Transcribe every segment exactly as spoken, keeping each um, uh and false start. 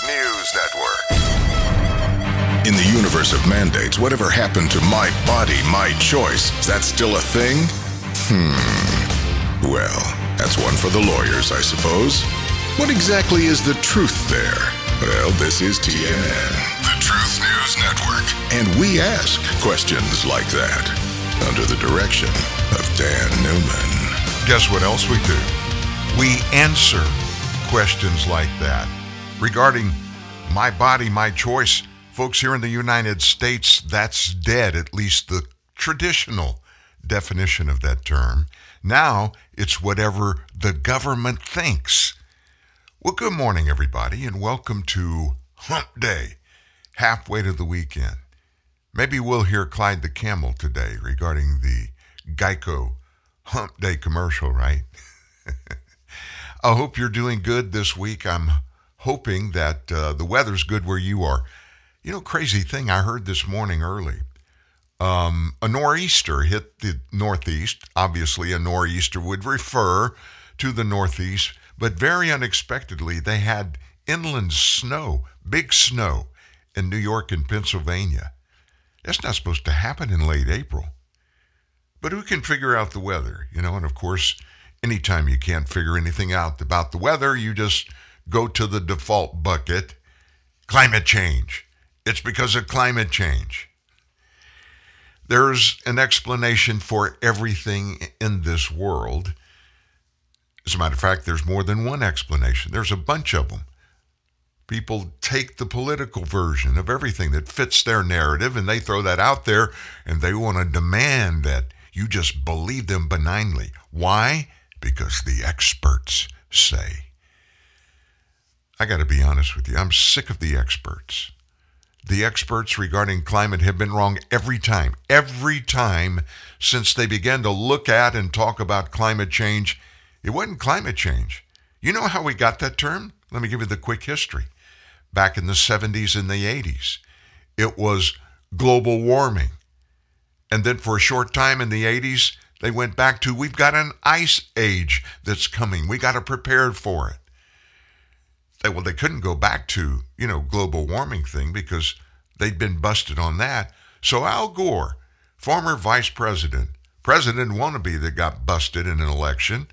Fox News Network. In the universe of mandates, whatever happened to my body, my choice? Is that still a thing? Hmm. Well, that's one for the lawyers, I suppose. What exactly is the truth there? Well, this is T N N, the Truth News Network, and we ask questions like that under the direction of Dan Newman. Guess what else we do? We answer questions like that regarding my body, my choice. Folks, here in the United States, that's dead, at least the traditional definition of that term. Now it's whatever the government thinks. Well, good morning, everybody, and welcome to Hump Day, halfway to the weekend. Maybe we'll hear Clyde the Camel today regarding the Geico Hump Day commercial, right? I hope you're doing good this week. I'm hoping that uh, the weather's good where you are. You know, crazy thing I heard this morning early. Um, a nor'easter hit the Northeast. Obviously, a nor'easter would refer to the Northeast. But very unexpectedly, they had inland snow, big snow, in New York and Pennsylvania. That's not supposed to happen in late April. But who can figure out the weather, you know? And of course, anytime you can't figure anything out about the weather, you just go to the default bucket, climate change. It's because of climate change. There's an explanation for everything in this world. As a matter of fact, there's more than one explanation. There's a bunch of them. People take the political version of everything that fits their narrative, and they throw that out there, and they want to demand that you just believe them benignly. Why? Because the experts say. I got to be honest with you. I'm sick of the experts. The experts regarding climate have been wrong every time, every time since they began to look at and talk about climate change. It wasn't climate change. You know how we got that term? Let me give you the quick history. Back in the seventies and the eighties, it was global warming. And then for a short time in the eighties, they went back to, we've got an ice age that's coming. We got to prepare for it. They, well, they couldn't go back to, you know, global warming thing because they'd been busted on that. So Al Gore, former vice president, president wannabe that got busted in an election,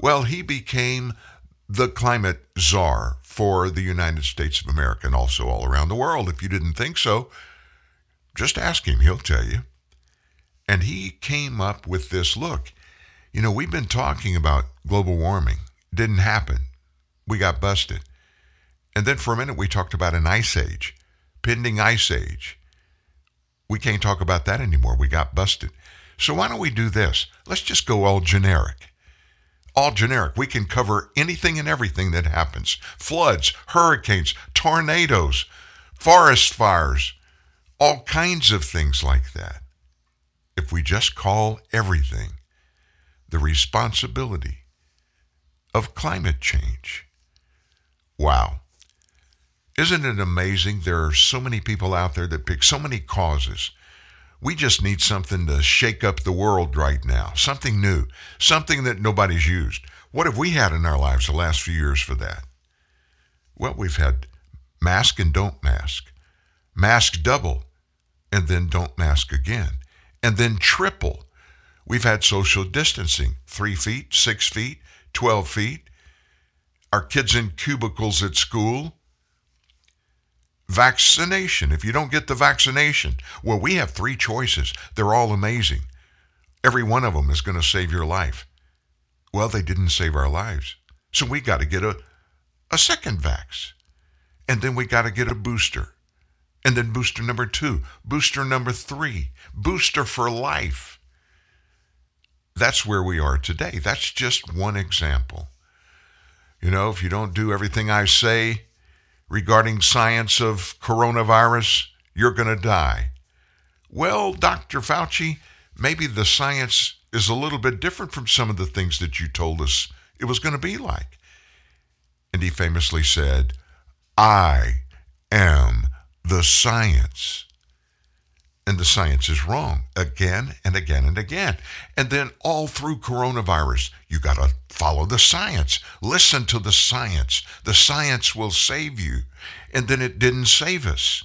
well, he became the climate czar for the United States of America and also all around the world. If you didn't think so, just ask him. He'll tell you. And he came up with this, look, you know, we've been talking about global warming. Didn't happen. We got busted. And then for a minute, we talked about an ice age, pending ice age. We can't talk about that anymore. We got busted. So why don't we do this? Let's just go all generic. All generic. We can cover anything and everything that happens. Floods, hurricanes, tornadoes, forest fires, all kinds of things like that. If we just call everything the responsibility of climate change. Wow. Isn't it amazing? There are so many people out there that pick so many causes. We just need something to shake up the world right now, something new, something that nobody's used. What have we had in our lives the last few years for that? Well, we've had mask and don't mask, mask double, and then don't mask again, and then triple. We've had social distancing, three feet, six feet, twelve feet, our kids in cubicles at school, vaccination. If you don't get the vaccination, well, we have three choices. They're all amazing. Every one of them is going to save your life. Well, they didn't save our lives. So we got to get a, a second vax. And then we got to get a booster. And then booster number two, booster number three, booster for life. That's where we are today. That's just one example. You know, if you don't do everything I say regarding science of coronavirus, you're going to die. Well, Doctor Fauci, maybe the science is a little bit different from some of the things that you told us it was going to be like. And he famously said, I am the science. And the science is wrong again and again and again. And then all through coronavirus, you got to Follow the science. Listen to the science. The science will save you. And then it didn't save us.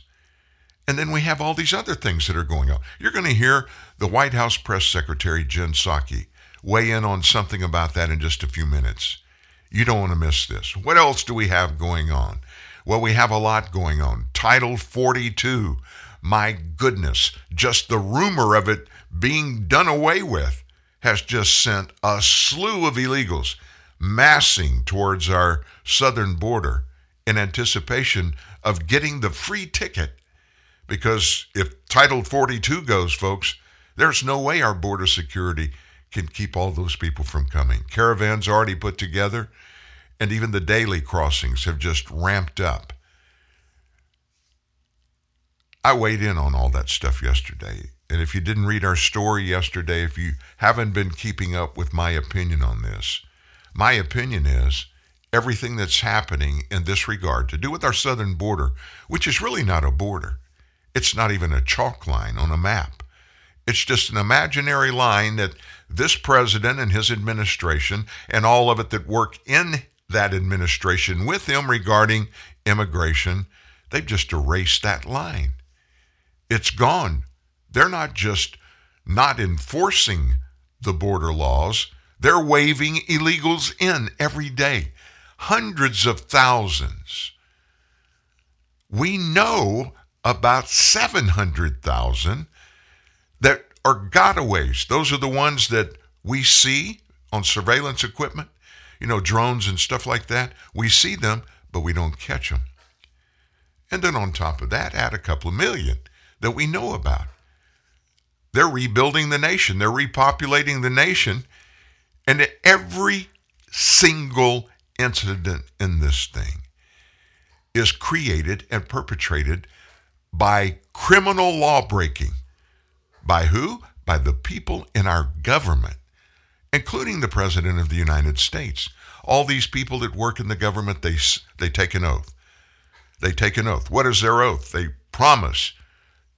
And then we have all these other things that are going on. You're going to hear the White House press secretary, Jen Psaki, weigh in on something about that in just a few minutes. You don't want to miss this. What else do we have going on? Well, we have a lot going on. Title forty-two. My goodness, just the rumor of it being done away with has just sent a slew of illegals massing towards our southern border in anticipation of getting the free ticket. Because if Title forty-two goes, folks, there's no way our border security can keep all those people from coming. Caravans already put together, and even the daily crossings have just ramped up. I weighed in on all that stuff yesterday. And if you didn't read our story yesterday, if you haven't been keeping up with my opinion on this, my opinion is everything that's happening in this regard to do with our southern border, which is really not a border. It's not even a chalk line on a map. It's just an imaginary line that this president and his administration and all of it that work in that administration with him regarding immigration, they've just erased that line. It's gone. They're not just not enforcing the border laws. They're waving illegals in every day. Hundreds of thousands. We know about seven hundred thousand that are gotaways. Those are the ones that we see on surveillance equipment, you know, drones and stuff like that. We see them, but we don't catch them. And then on top of that, add a couple of million that we know about. They're rebuilding the nation. They're repopulating the nation. And every single incident in this thing is created and perpetrated by criminal law breaking. By who? By the people in our government, including the President of the United States. All these people that work in the government, they they take an oath. They take an oath. What is their oath? They promise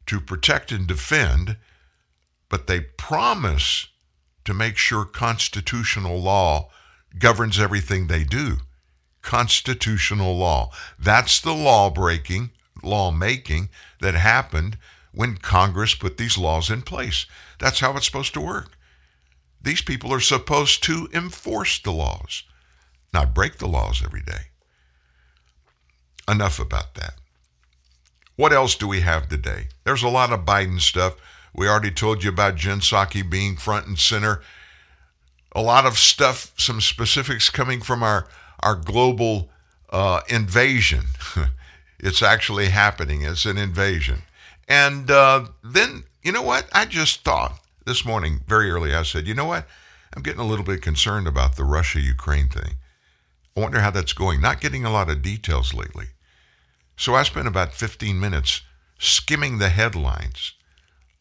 to protect and defend, but they promise to make sure constitutional law governs everything they do. Constitutional law. That's the law breaking. Lawmaking that happened when Congress put these laws in place. That's how it's supposed to work. These people are supposed to enforce the laws, not break the laws every day. Enough about that. What else do we have today? There's a lot of Biden stuff. We already told you about Jen Psaki being front and center. A lot of stuff, some specifics coming from our, our global uh, invasion. It's actually happening. It's an invasion. And uh, then, you know what? I just thought this morning, very early, I said, you know what? I'm getting a little bit concerned about the Russia-Ukraine thing. I wonder how that's going. Not getting a lot of details lately. So I spent about fifteen minutes skimming the headlines,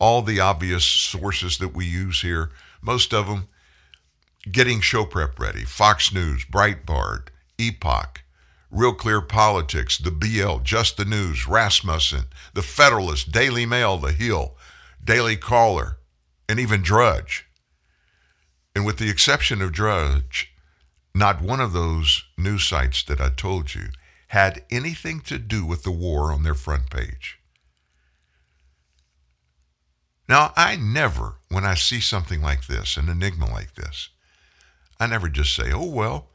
all the obvious sources that we use here, most of them getting show prep ready. Fox News, Breitbart, Epoch, Real Clear Politics, the B L, Just the News, Rasmussen, the Federalist, Daily Mail, the Hill, Daily Caller, and even Drudge. And with the exception of Drudge, not one of those news sites that I told you had anything to do with the war on their front page. Now, I never, when I see something like this, an enigma like this, I never just say, oh, well,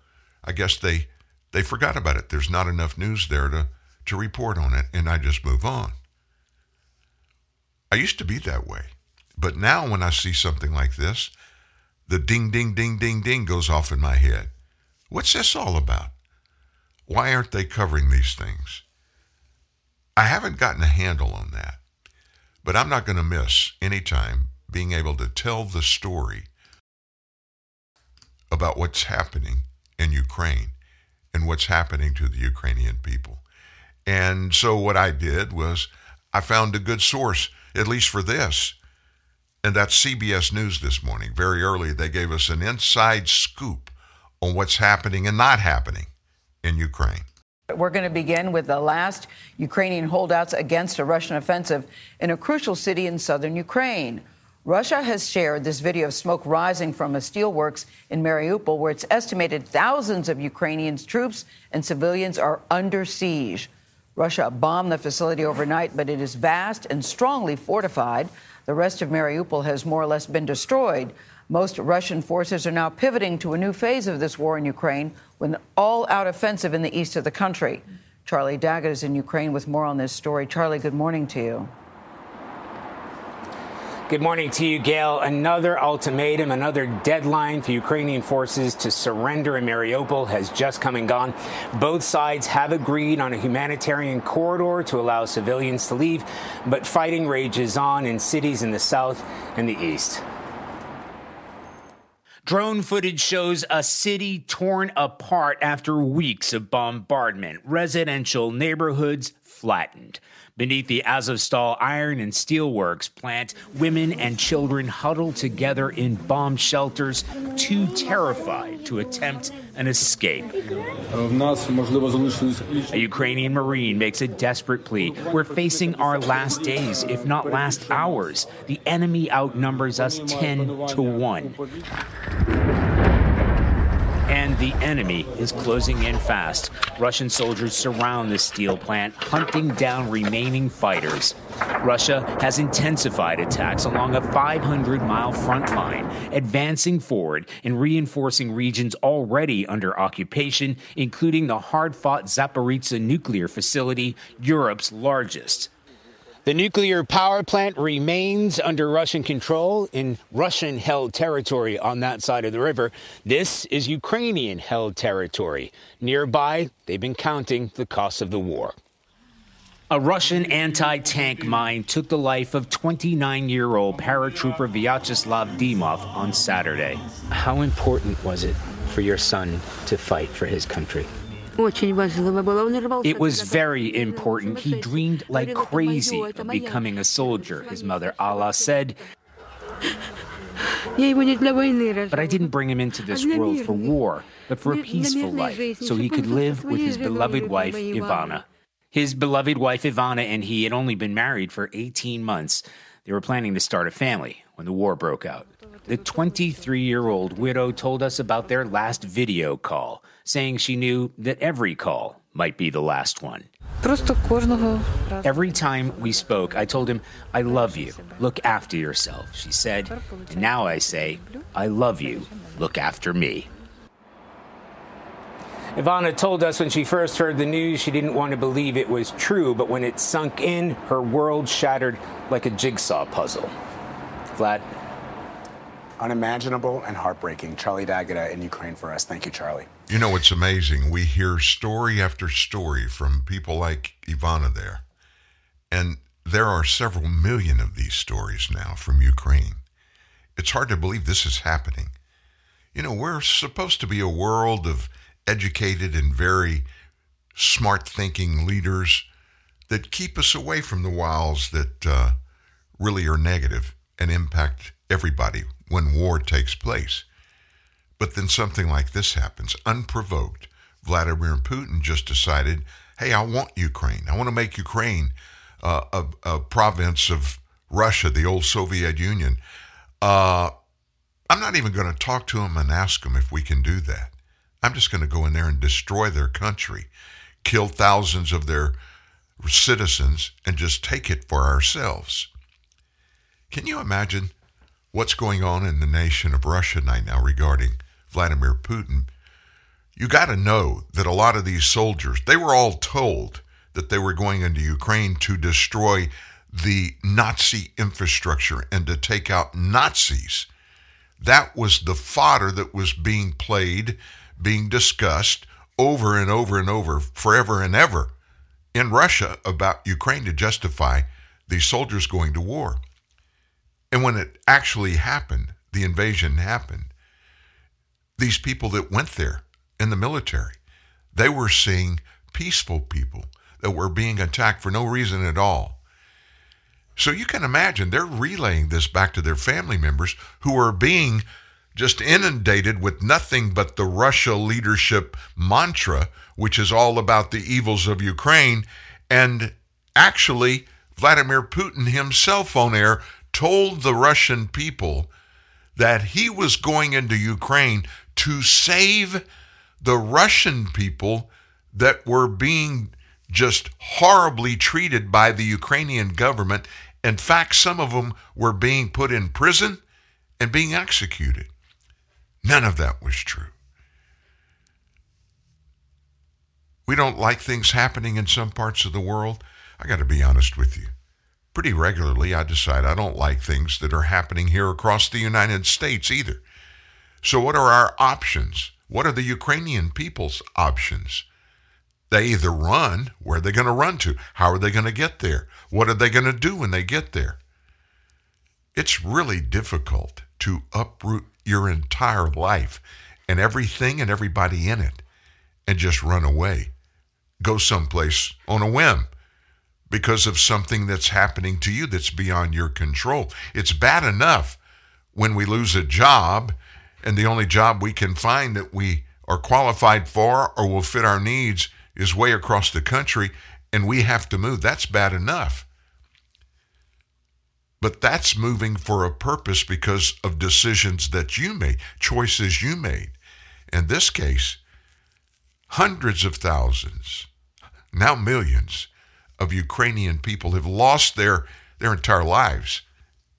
I guess they... They forgot about it. There's not enough news there to, to report on it, and I just move on. I used to be that way. But now when I see something like this, the ding, ding, ding, ding, ding goes off in my head. What's this all about? Why aren't they covering these things? I haven't gotten a handle on that, but I'm not going to miss any time being able to tell the story about what's happening in Ukraine and what's happening to the Ukrainian people. And so what I did was I found a good source, at least for this, and that's C B S News this morning. Very early, they gave us an inside scoop on what's happening and not happening in Ukraine. We're going to begin with the last Ukrainian holdouts against a Russian offensive in a crucial city in southern Ukraine. Russia has shared this video of smoke rising from a steelworks in Mariupol, where it's estimated thousands of Ukrainian troops and civilians are under siege. Russia bombed the facility overnight, but it is vast and strongly fortified. The rest of Mariupol has more or less been destroyed. Most Russian forces are now pivoting to a new phase of this war in Ukraine with an all-out offensive in the east of the country. Charlie D'Agata is in Ukraine with more on this story. Charlie, good morning to you. Good morning to you, Gail. Another ultimatum, another deadline for Ukrainian forces to surrender in Mariupol has just come and gone. Both sides have agreed on a humanitarian corridor to allow civilians to leave, but fighting rages on in cities in the south and the east. Drone footage shows a city torn apart after weeks of bombardment, residential neighborhoods flattened. Beneath the Azovstal iron and steelworks plant, women and children huddle together in bomb shelters, too terrified to attempt an escape. A Ukrainian Marine makes a desperate plea. We're facing our last days, if not last hours. The enemy outnumbers us ten to one. And the enemy is closing in fast. Russian soldiers surround the steel plant, hunting down remaining fighters. Russia has intensified attacks along a five hundred mile front line, advancing forward and reinforcing regions already under occupation, including the hard-fought Zaporizhzhia nuclear facility, Europe's largest. The nuclear power plant remains under Russian control in Russian-held territory on that side of the river. This is Ukrainian-held territory. Nearby, they've been counting the cost of the war. A Russian anti-tank mine took the life of twenty-nine-year-old paratrooper Vyacheslav Dimov on Saturday. How important was it for your son to fight for his country? It was very important. He dreamed like crazy of becoming a soldier, his mother Alla said. But I didn't bring him into this world for war, but for a peaceful life, so he could live with his beloved wife, Ivana. His beloved wife, Ivana, and he had only been married for eighteen months. They were planning to start a family when the war broke out. The twenty-three-year-old widow told us about their last video call, saying she knew that every call might be the last one. Every time we spoke, I told him, I love you, look after yourself, she said. And now I say, I love you, look after me. Ivana told us when she first heard the news, she didn't want to believe it was true, but when it sunk in, her world shattered like a jigsaw puzzle. Vlad. Unimaginable and heartbreaking. Charlie D'Agata in Ukraine for us. Thank you, Charlie. You know, it's amazing. We hear story after story from people like Ivana there. And there are several million of these stories now from Ukraine. It's hard to believe this is happening. You know, we're supposed to be a world of educated and very smart-thinking leaders that keep us away from the wiles that uh, really are negative and impact everybody when war takes place. But then something like this happens, unprovoked. Vladimir Putin just decided, hey, I want Ukraine. I want to make Ukraine uh, a, a province of Russia, the old Soviet Union. Uh, I'm not even going to talk to him and ask him if we can do that. I'm just going to go in there and destroy their country, kill thousands of their citizens, and just take it for ourselves. Can you imagine what's going on in the nation of Russia right now regarding Vladimir Putin? You got to know that a lot of these soldiers, they were all told that they were going into Ukraine to destroy the Nazi infrastructure and to take out Nazis. That was the fodder that was being played, being discussed over and over and over, forever and ever in Russia about Ukraine to justify these soldiers going to war. And when it actually happened, the invasion happened, these people that went there in the military, they were seeing peaceful people that were being attacked for no reason at all. So you can imagine they're relaying this back to their family members who are being just inundated with nothing but the Russia leadership mantra, which is all about the evils of Ukraine. And actually, Vladimir Putin himself on air told the Russian people that he was going into Ukraine to save the Russian people that were being just horribly treated by the Ukrainian government. In fact, some of them were being put in prison and being executed. None of that was true. We don't like things happening in some parts of the world. I got to be honest with you. Pretty regularly, I decide I don't like things that are happening here across the United States either. So what are our options? What are the Ukrainian people's options? They either run. Where are they going to run to? How are they going to get there? What are they going to do when they get there? It's really difficult to uproot your entire life and everything and everybody in it and just run away, go someplace on a whim because of something that's happening to you that's beyond your control. It's bad enough when we lose a job and the only job we can find that we are qualified for or will fit our needs is way across the country and we have to move. That's bad enough. But that's moving for a purpose because of decisions that you made, choices you made. In this case, hundreds of thousands, now millions, of Ukrainian people have lost their, their entire lives,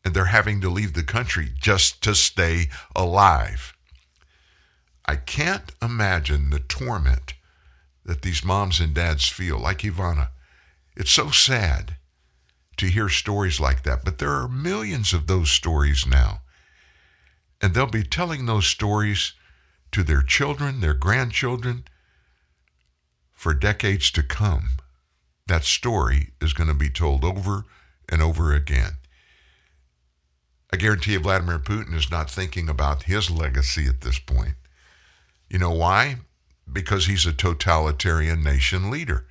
and they're having to leave the country just to stay alive. I can't imagine the torment that these moms and dads feel, like Ivana. It's so sad to hear stories like that, but there are millions of those stories now, and they'll be telling those stories to their children, their grandchildren, for decades to come. That story is going to be told over and over again. I guarantee you Vladimir Putin is not thinking about his legacy at this point. You know why? Because he's a totalitarian nation leader.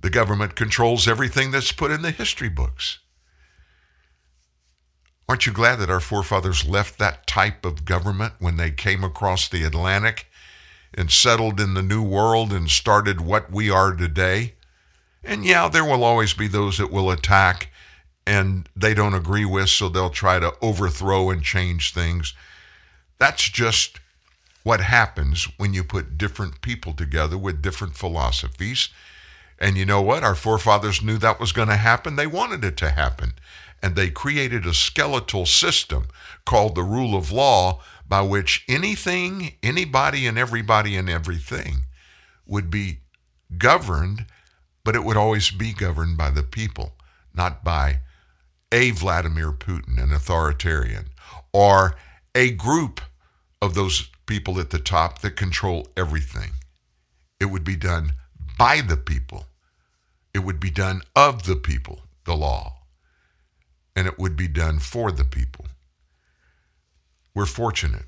The government controls everything that's put in the history books. Aren't you glad that our forefathers left that type of government when they came across the Atlantic and settled in the New World and started what we are today? And yeah, there will always be those that will attack and they don't agree with, so they'll try to overthrow and change things. That's just what happens when you put different people together with different philosophies. And you know what? Our forefathers knew that was going to happen. They wanted it to happen. And they created a skeletal system called the rule of law, by which anything, anybody, and everybody and everything would be governed, but it would always be governed by the people, not by a Vladimir Putin, an authoritarian, or a group of those people at the top that control everything. It would be done by the people. It would be done of the people, the law, and it would be done for the people. We're fortunate.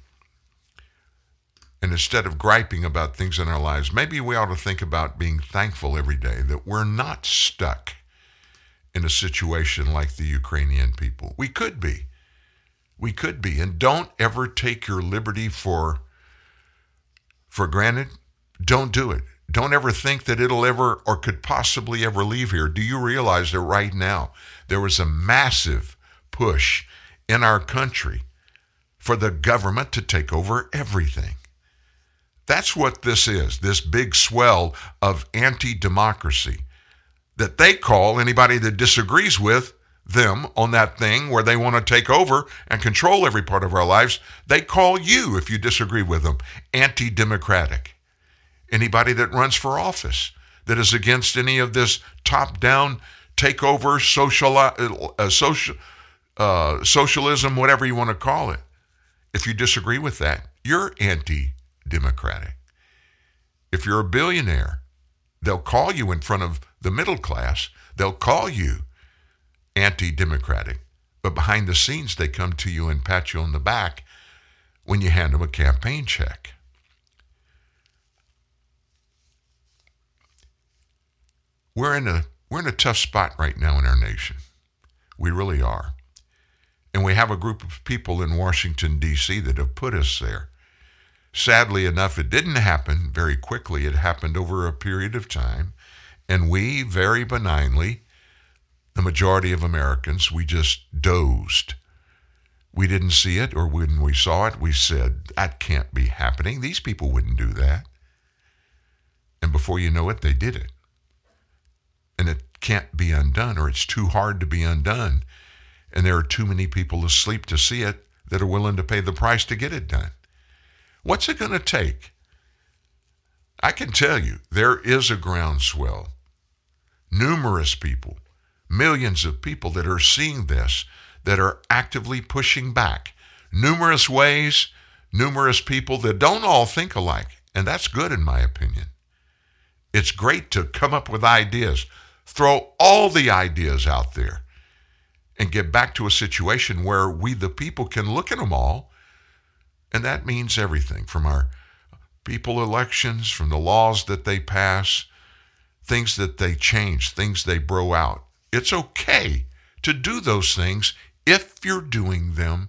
And instead of griping about things in our lives, maybe we ought to think about being thankful every day that we're not stuck in a situation like the Ukrainian people. We could be. We could be. And don't ever take your liberty for, for granted. Don't do it. Don't ever think that it'll ever or could possibly ever leave here. Do you realize that right now there was a massive push in our country for the government to take over everything? That's what this is, this big swell of anti-democracy that they call anybody that disagrees with them on that thing where they want to take over and control every part of our lives. They call you, if you disagree with them, anti-democratic. Anybody that runs for office that is against any of this top-down takeover, social, uh, social, uh, socialism, whatever you want to call it. If you disagree with that, you're anti-democratic. If you're a billionaire, they'll call you in front of the middle class. They'll call you anti-democratic. But behind the scenes, they come to you and pat you on the back when you hand them a campaign check. We're in a, we're in a tough spot right now in our nation. We really are. And we have a group of people in Washington, D C that have put us there. Sadly enough, it didn't happen very quickly. It happened over a period of time. And we very benignly the majority of Americans, we just dozed. We didn't see it, or when we saw it, we said, that can't be happening. These people wouldn't do that. And before you know it, they did it. And it can't be undone, or it's too hard to be undone. And there are too many people asleep to see it that are willing to pay the price to get it done. What's it going to take? I can tell you, there is a groundswell. Numerous people, millions of people that are seeing this, that are actively pushing back. Numerous ways, numerous people that don't all think alike. And that's good in my opinion. It's great to come up with ideas. Throw all the ideas out there and get back to a situation where we the people can look at them all. And that means everything from our people elections, from the laws that they pass, things that they change, things they throw out. It's okay to do those things if you're doing them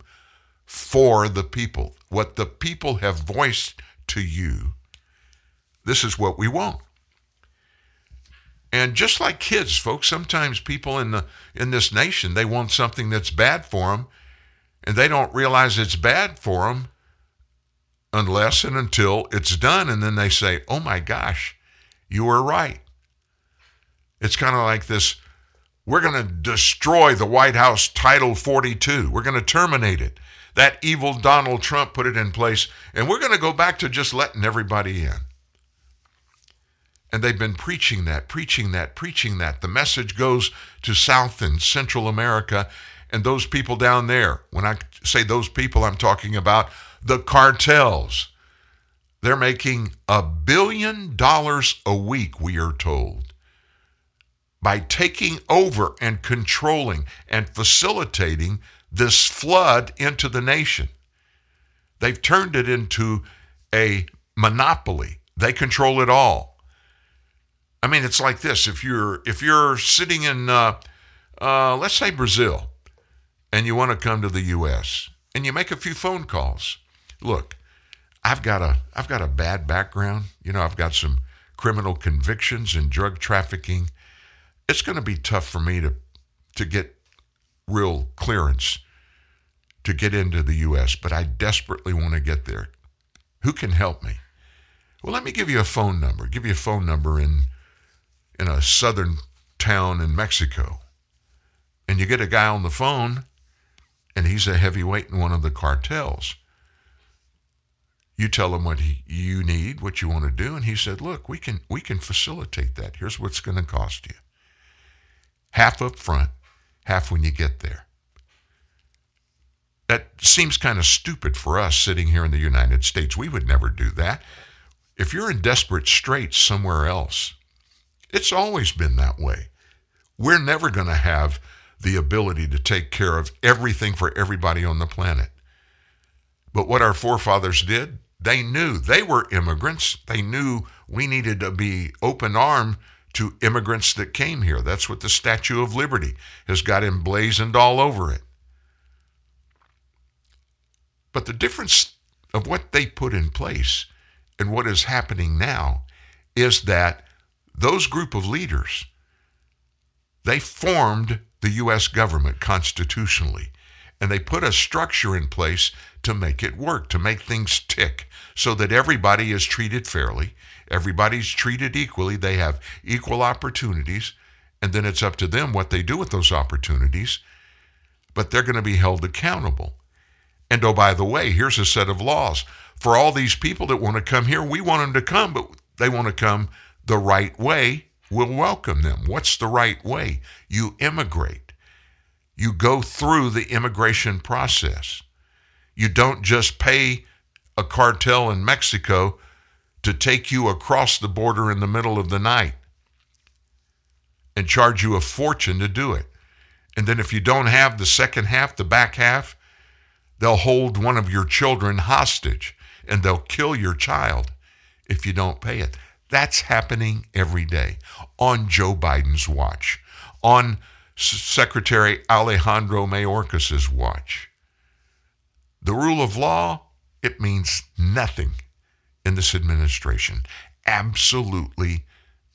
for the people. What the people have voiced to you, this is what we want. And just like kids, folks, sometimes people in the in this nation, they want something that's bad for them, and they don't realize it's bad for them unless and until it's done. And then they say, oh my gosh, you were right. It's kind of like this, we're going to destroy the White House Title forty-two. We're going to terminate it. That evil Donald Trump put it in place, and we're going to go back to just letting everybody in. And they've been preaching that, preaching that, preaching that. The message goes to South and Central America and those people down there. When I say those people, I'm talking about the cartels. They're making a billion dollars a week, we are told, by taking over and controlling and facilitating this flood into the nation. They've turned it into a monopoly. They control it all. I mean, it's like this. If you're if you're sitting in, uh, uh, let's say, Brazil, and you want to come to the U S, and you make a few phone calls. Look, I've got a I've got a bad background. You know, I've got some criminal convictions and drug trafficking. It's going to be tough for me to to get real clearance to get into the U S, but I desperately want to get there. Who can help me? Well, let me give you a phone number. Give you a phone number in, in a southern town in Mexico. And you get a guy on the phone, and he's a heavyweight in one of the cartels. You tell him what he, you need, what you want to do, and he said, look, we can we can facilitate that. Here's what's going to cost you. Half up front, half when you get there. That seems kind of stupid for us sitting here in the United States. We would never do that. If you're in desperate straits somewhere else, it's always been that way. We're never going to have the ability to take care of everything for everybody on the planet. But what our forefathers did, they knew they were immigrants. They knew we needed to be open-armed to immigrants that came here. That's what the Statue of Liberty has got emblazoned all over it. But the difference of what they put in place and what is happening now is that those group of leaders, they formed the U S government constitutionally, and they put a structure in place to make it work, to make things tick, so that everybody is treated fairly. Everybody's treated equally. They have equal opportunities, and then it's up to them what they do with those opportunities, but they're going to be held accountable. And oh, by the way, here's a set of laws. For all these people that want to come here, we want them to come, but they want to come the right way. We'll welcome them. What's the right way? You immigrate. You go through the immigration process. You don't just pay a cartel in Mexico to take you across the border in the middle of the night and charge you a fortune to do it. And then if you don't have the second half, the back half, they'll hold one of your children hostage and they'll kill your child if you don't pay it. That's happening every day on Joe Biden's watch, on Secretary Alejandro Mayorkas's watch. The rule of law, it means nothing in this administration. Absolutely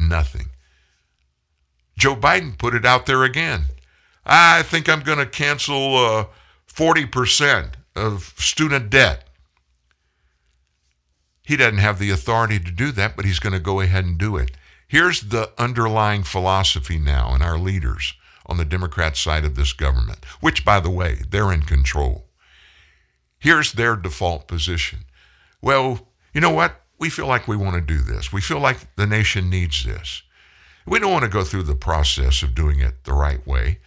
nothing. Joe Biden put it out there again. I think I'm going to cancel uh, forty percent of student debt. He doesn't have the authority to do that, but he's going to go ahead and do it. Here's the underlying philosophy now in our leaders on the Democrat side of this government, which, by the way, they're in control. Here's their default position. Well, you know what? We feel like we want to do this. We feel like the nation needs this. We don't want to go through the process of doing it the right way.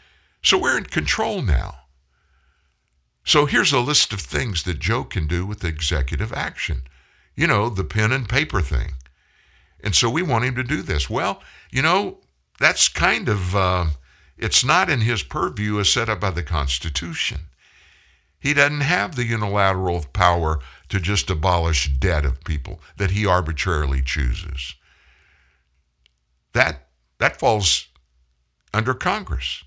So we're in control now. So here's a list of things that Joe can do with executive action. You know, the pen and paper thing. And so we want him to do this. Well, you know, that's kind of, uh, it's not in his purview as set up by the Constitution. He doesn't have the unilateral power to just abolish debt of people that he arbitrarily chooses. That that falls under Congress.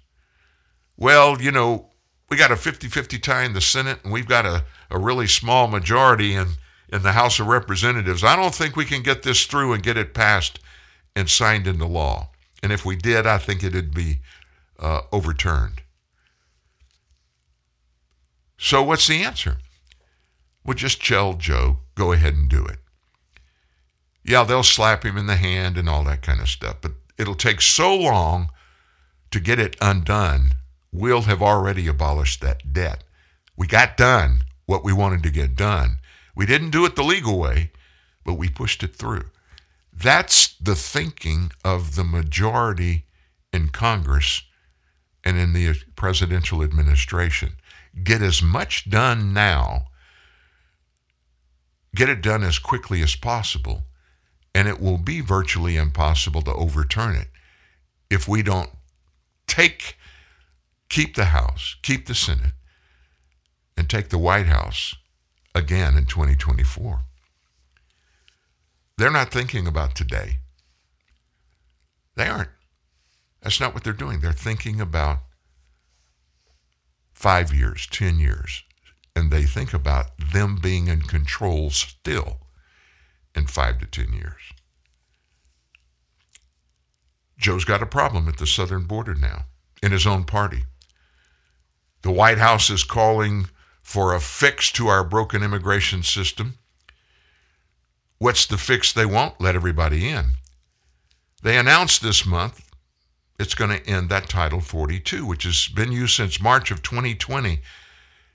Well, you know, we got a fifty-fifty tie in the Senate, and we've got a, a really small majority in, in the House of Representatives. I don't think we can get this through and get it passed and signed into law. And if we did, I think it'd be uh, overturned. So what's the answer? Well, just tell Joe, go ahead and do it. Yeah, they'll slap him in the hand and all that kind of stuff, but it'll take so long to get it undone. We'll have already abolished that debt. We got done what we wanted to get done. We didn't do it the legal way, but we pushed it through. That's the thinking of the majority in Congress and in the presidential administration. Get as much done now, get it done as quickly as possible, and it will be virtually impossible to overturn it if we don't take, keep the House, keep the Senate, and take the White House again in twenty twenty-four. They're not thinking about today. They aren't. That's not what they're doing. They're thinking about five years, ten years, and they think about them being in control still in five to ten years. Joe's got a problem at the southern border now in his own party. The White House is calling for a fix to our broken immigration system. What's the fix they want? Let everybody in. They announced this month it's going to end that Title forty-two, which has been used since March of twenty twenty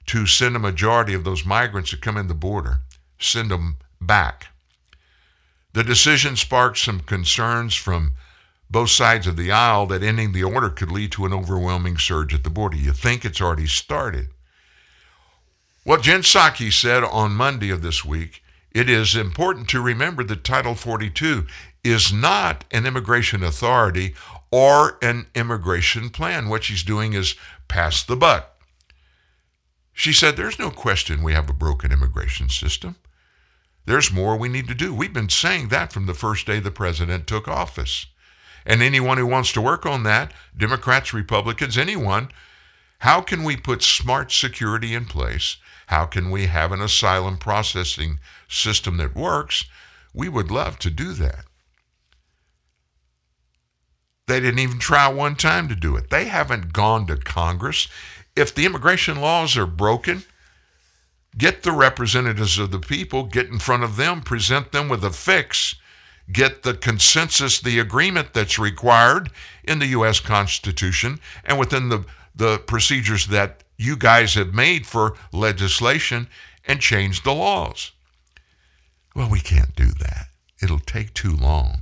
to send a majority of those migrants that come in the border, send them back. The decision sparked some concerns from both sides of the aisle that ending the order could lead to an overwhelming surge at the border. You think it's already started. Well, Jen Psaki said on Monday of this week, it is important to remember that Title forty-two is not an immigration authority or an immigration plan. What she's doing is pass the buck. She said, there's no question we have a broken immigration system. There's more we need to do. We've been saying that from the first day the president took office. And anyone who wants to work on that, Democrats, Republicans, anyone, how can we put smart security in place? How can we have an asylum processing system that works? We would love to do that. They didn't even try one time to do it. They haven't gone to Congress. If the immigration laws are broken, get the representatives of the people, get in front of them, present them with a fix, get the consensus, the agreement that's required in the U S Constitution and within the, the procedures that you guys have made for legislation, and change the laws. Well, we can't do that. It'll take too long.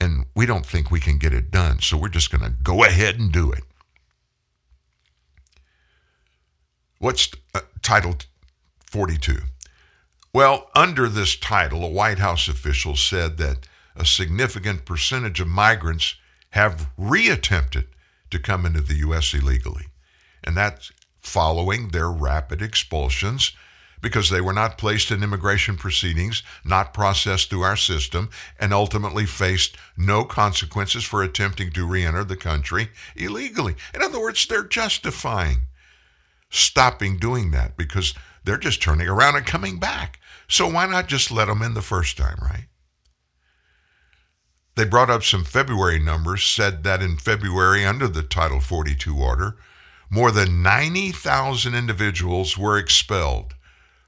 And we don't think we can get it done, so we're just going to go ahead and do it. What's uh, Title forty-two? Well, under this title, a White House official said that a significant percentage of migrants have reattempted to come into the U S illegally, and that's following their rapid expulsions because they were not placed in immigration proceedings, not processed through our system, and ultimately faced no consequences for attempting to re-enter the country illegally. In other words, they're justifying stopping doing that because they're just turning around and coming back. So why not just let them in the first time, right? They brought up some February numbers, said that in February, under the Title forty-two order, more than ninety thousand individuals were expelled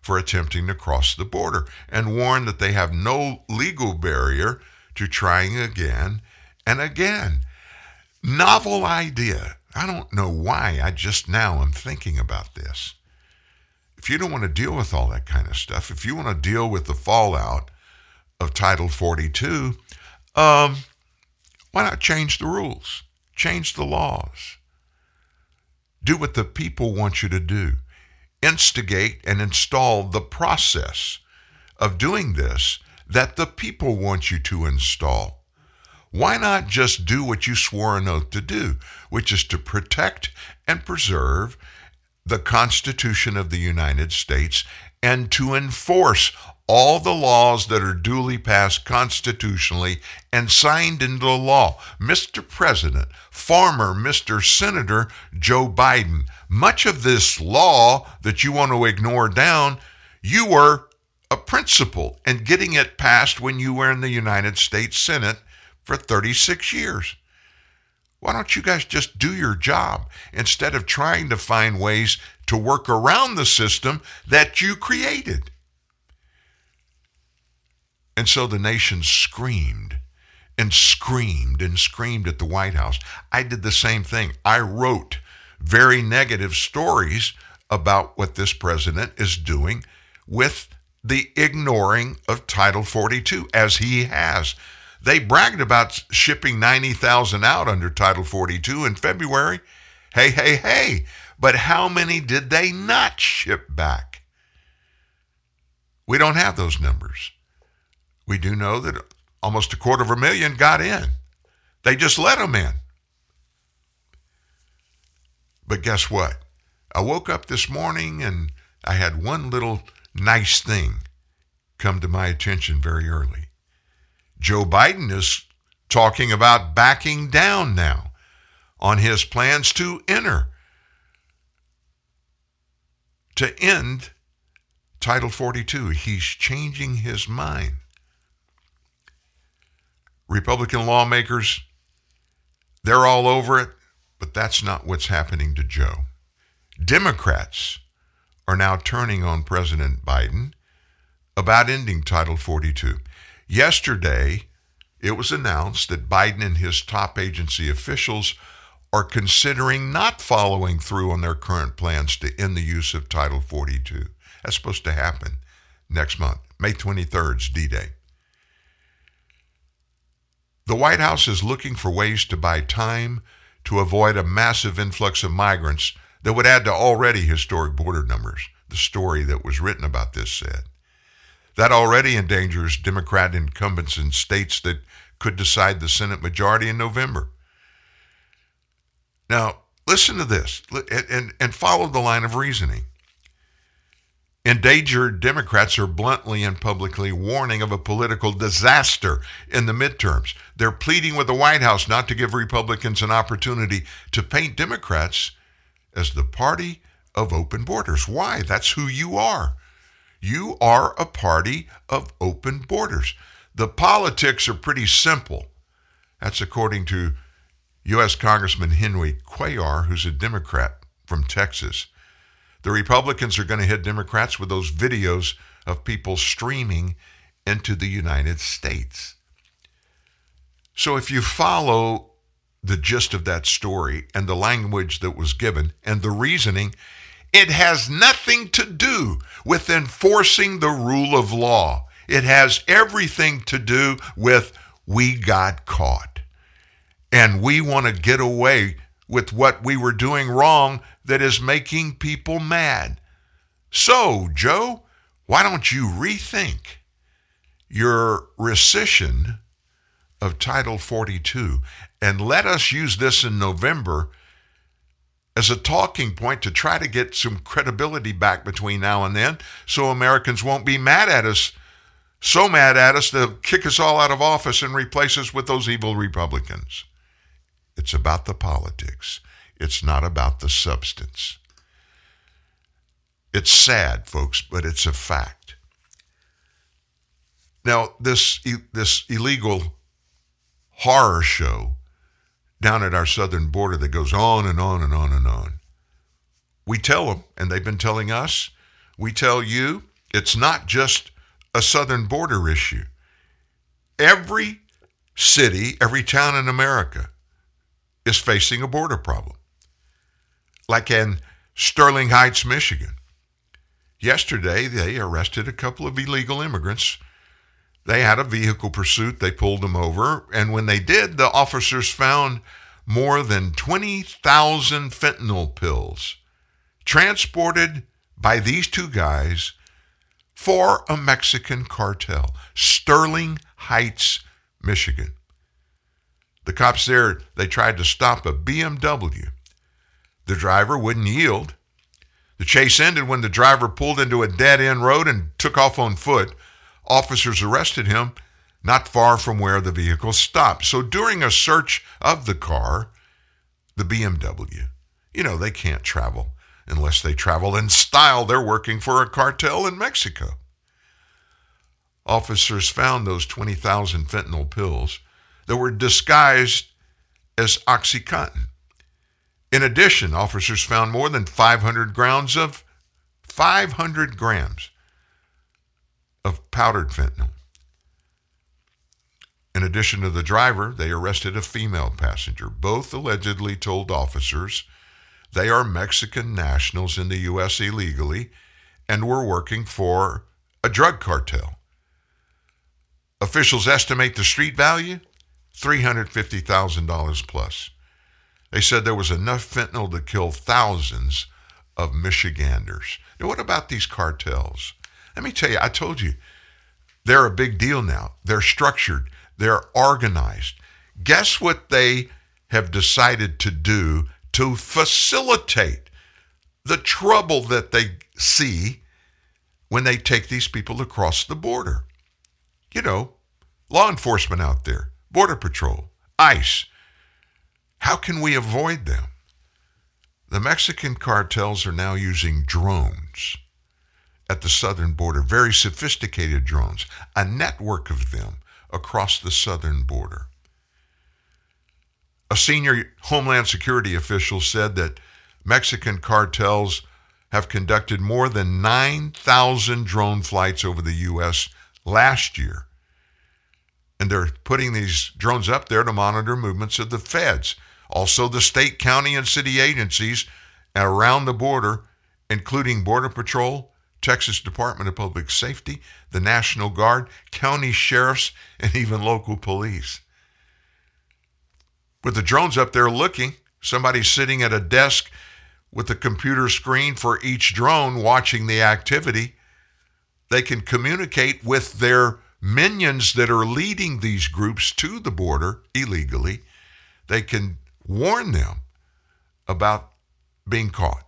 for attempting to cross the border, and warned that they have no legal barrier to trying again and again. Novel idea. I don't know why. I just now am thinking about this. If you don't want to deal with all that kind of stuff, if you want to deal with the fallout of Title forty-two, um, why not change the rules? Change the laws. Do what the people want you to do. Instigate and install the process of doing this that the people want you to install. Why not just do what you swore an oath to do, which is to protect and preserve the Constitution of the United States and to enforce all the laws that are duly passed constitutionally and signed into law. Mister President, former Mister Senator Joe Biden, much of this law that you want to ignore down, you were a principal in getting it passed when you were in the United States Senate for thirty-six years. Why don't you guys just do your job instead of trying to find ways to work around the system that you created? And so the nation screamed and screamed and screamed at the White House. I did the same thing. I wrote very negative stories about what this president is doing with the ignoring of Title forty-two, as he has. They bragged about shipping ninety thousand out under Title forty-two in February. Hey, hey, hey. But how many did they not ship back? We don't have those numbers. We do know that almost a quarter of a million got in. They just let them in. But guess what? I woke up this morning and I had one little nice thing come to my attention very early. Joe Biden is talking about backing down now on his plans to enter, to end Title forty-two. He's changing his mind. Republican lawmakers, they're all over it, but that's not what's happening to Joe. Democrats are now turning on President Biden about ending Title forty-two. Yesterday, it was announced that Biden and his top agency officials are considering not following through on their current plans to end the use of Title forty-two. That's supposed to happen next month. May twenty-third is D-Day. The White House is looking for ways to buy time to avoid a massive influx of migrants that would add to already historic border numbers, the story that was written about this said. That already endangers Democrat incumbents in states that could decide the Senate majority in November. Now, listen to this and, and, and follow the line of reasoning. Endangered Democrats are bluntly and publicly warning of a political disaster in the midterms. They're pleading with the White House not to give Republicans an opportunity to paint Democrats as the party of open borders. Why? That's who you are. You are a party of open borders. The politics are pretty simple. That's according to U S Congressman Henry Cuellar, who's a Democrat from Texas. The Republicans are going to hit Democrats with those videos of people streaming into the United States. So if you follow the gist of that story and the language that was given and the reasoning, it has nothing to do with enforcing the rule of law. It has everything to do with we got caught and we want to get away with what we were doing wrong that is making people mad. So, Joe, why don't you rethink your rescission of Title forty-two and let us use this in November as a talking point to try to get some credibility back between now and then so Americans won't be mad at us, so mad at us they'll kick us all out of office and replace us with those evil Republicans. It's about the politics. It's not about the substance. It's sad, folks, but it's a fact. Now, this, this illegal horror show down at our southern border that goes on and on and on and on. We tell them, and they've been telling us, we tell you, it's not just a southern border issue. Every city, every town in America is facing a border problem. Like in Sterling Heights, Michigan. Yesterday, they arrested a couple of illegal immigrants. They had a vehicle pursuit. They pulled them over. And when they did, the officers found more than twenty thousand fentanyl pills transported by these two guys for a Mexican cartel. Sterling Heights, Michigan. The cops there, they tried to stop a B M W. The driver wouldn't yield. The chase ended when the driver pulled into a dead-end road and took off on foot. Officers arrested him not far from where the vehicle stopped. So during a search of the car, the B M W, you know, they can't travel unless they travel in style. They're working for a cartel in Mexico. Officers found those twenty thousand fentanyl pills that were disguised as OxyContin. In addition, officers found more than five hundred grams of five hundred grams of powdered fentanyl. In addition to the driver, they arrested a female passenger. Both allegedly told officers they are Mexican nationals in the U S illegally and were working for a drug cartel. Officials estimate the street value three hundred fifty thousand dollars plus. They said there was enough fentanyl to kill thousands of Michiganders. Now, what about these cartels? Let me tell you, I told you, they're a big deal now. They're structured. They're organized. Guess what they have decided to do to facilitate the trouble that they see when they take these people across the border? You know, law enforcement out there, Border Patrol, ICE. How can we avoid them? The Mexican cartels are now using drones at the southern border, very sophisticated drones, a network of them across the southern border. A senior Homeland Security official said that Mexican cartels have conducted more than nine thousand drone flights over the U S last year. And they're putting these drones up there to monitor movements of the feds. Also, the state, county, and city agencies around the border, including Border Patrol, Texas Department of Public Safety, the National Guard, county sheriffs, and even local police. With the drones up there looking, somebody's sitting at a desk with a computer screen for each drone watching the activity. They can communicate with their minions that are leading these groups to the border illegally. They can warn them about being caught.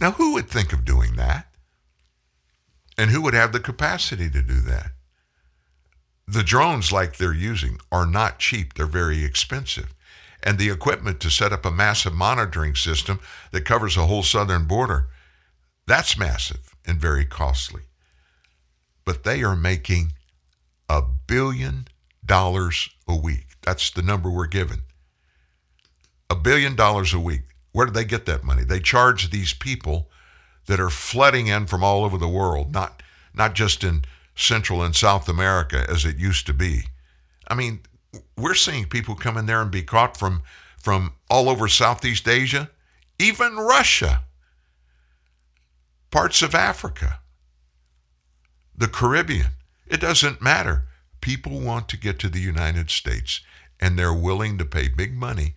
Now, who would think of doing that? And who would have the capacity to do that? The drones like they're using are not cheap. They're very expensive. And the equipment to set up a massive monitoring system that covers the whole southern border, that's massive and very costly. But they are making a billion dollars a week. That's the number we're given. A billion dollars a week. Where do they get that money? They charge these people that are flooding in from all over the world, not not just in Central and South America as it used to be. I mean, we're seeing people come in there and be caught from, from all over Southeast Asia, even Russia, parts of Africa, the Caribbean. It doesn't matter. People want to get to the United States, and they're willing to pay big money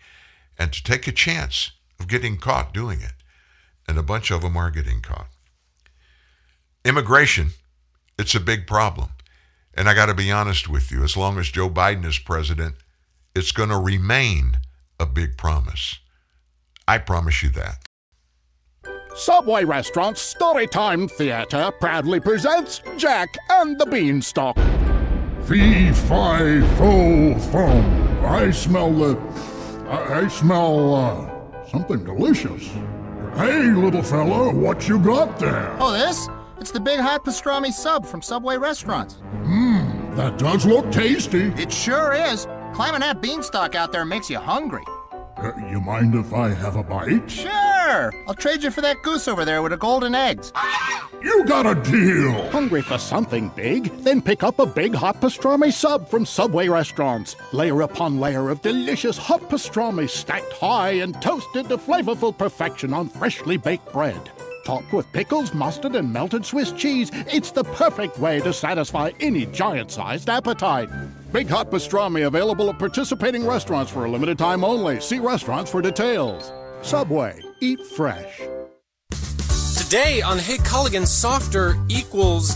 and to take a chance of getting caught doing it. And a bunch of them are getting caught. Immigration, it's a big problem. And I got to be honest with you, as long as Joe Biden is president, it's going to remain a big promise. I promise you that. Subway Restaurant's Storytime Theater proudly presents Jack and the Beanstalk. Fee-fi-fo-foam. I smell the... I, I smell... Uh... Something delicious. Hey, little fella, what you got there? Oh, this? It's the Big Hot Pastrami Sub from Subway Restaurants. Mmm, That does look tasty. It sure is. Climbing that beanstalk out there makes you hungry. Uh, you mind if I have a bite? Sure. I'll trade you for that goose over there with the golden eggs. You got a deal. Hungry for something big? Then pick up a big hot pastrami sub from Subway restaurants. Layer upon layer of delicious hot pastrami stacked high and toasted to flavorful perfection on freshly baked bread. Topped with pickles, mustard, and melted Swiss cheese, it's the perfect way to satisfy any giant-sized appetite. Big Hot Pastrami available at participating restaurants for a limited time only. See restaurants for details. Subway. Eat fresh. Today on Hey Culligan, softer equals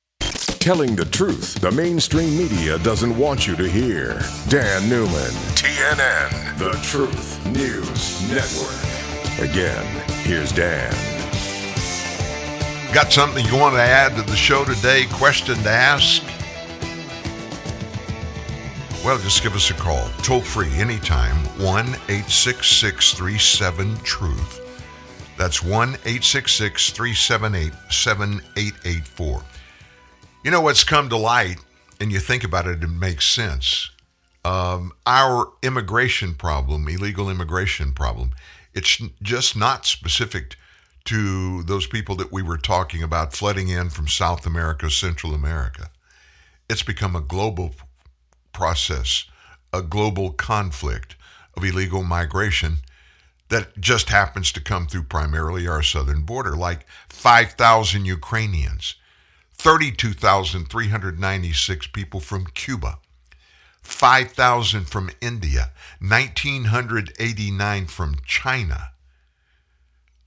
Telling the truth the mainstream media doesn't want you to hear. Dan Newman, T N N, the Truth News Network. Again, here's Dan. Got something you want to add to the show today? Question to ask? Well, just give us a call. Toll free anytime, one eight six six, three seven, TRUTH. That's one eight six six, three seven eight, seven eight eight four. You know what's come to light, and you think about it, it makes sense. Um, our immigration problem, illegal immigration problem, it's just not specific to those people that we were talking about flooding in from South America, Central America. It's become a global process, a global conflict of illegal migration that just happens to come through primarily our southern border, like five thousand Ukrainians. thirty-two thousand three hundred ninety-six people from Cuba, five thousand from India, one thousand nine hundred eighty-nine from China.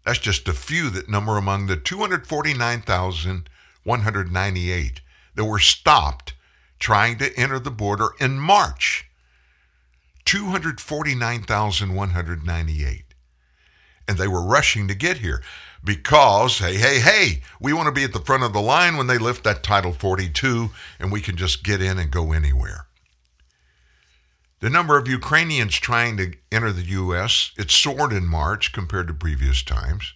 That's just a few that number among the two hundred forty-nine thousand one hundred ninety-eight that were stopped trying to enter the border in March. two hundred forty-nine thousand one hundred ninety-eight. And they were rushing to get here. Because, hey, hey, hey, we want to be at the front of the line when they lift that Title forty-two and we can just get in and go anywhere. The number of Ukrainians trying to enter the U S, it soared in March compared to previous times.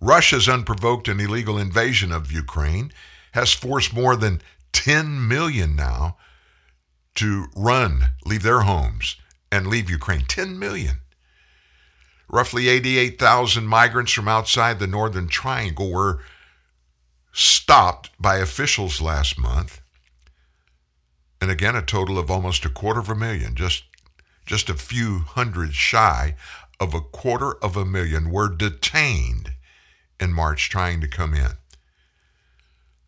Russia's unprovoked and illegal invasion of Ukraine has forced more than ten million now to run, leave their homes, and leave Ukraine. ten million. Roughly eighty-eight thousand migrants from outside the Northern Triangle were stopped by officials last month. And again, a total of almost a quarter of a million, just, just a few hundred shy of a quarter of a million were detained in March trying to come in.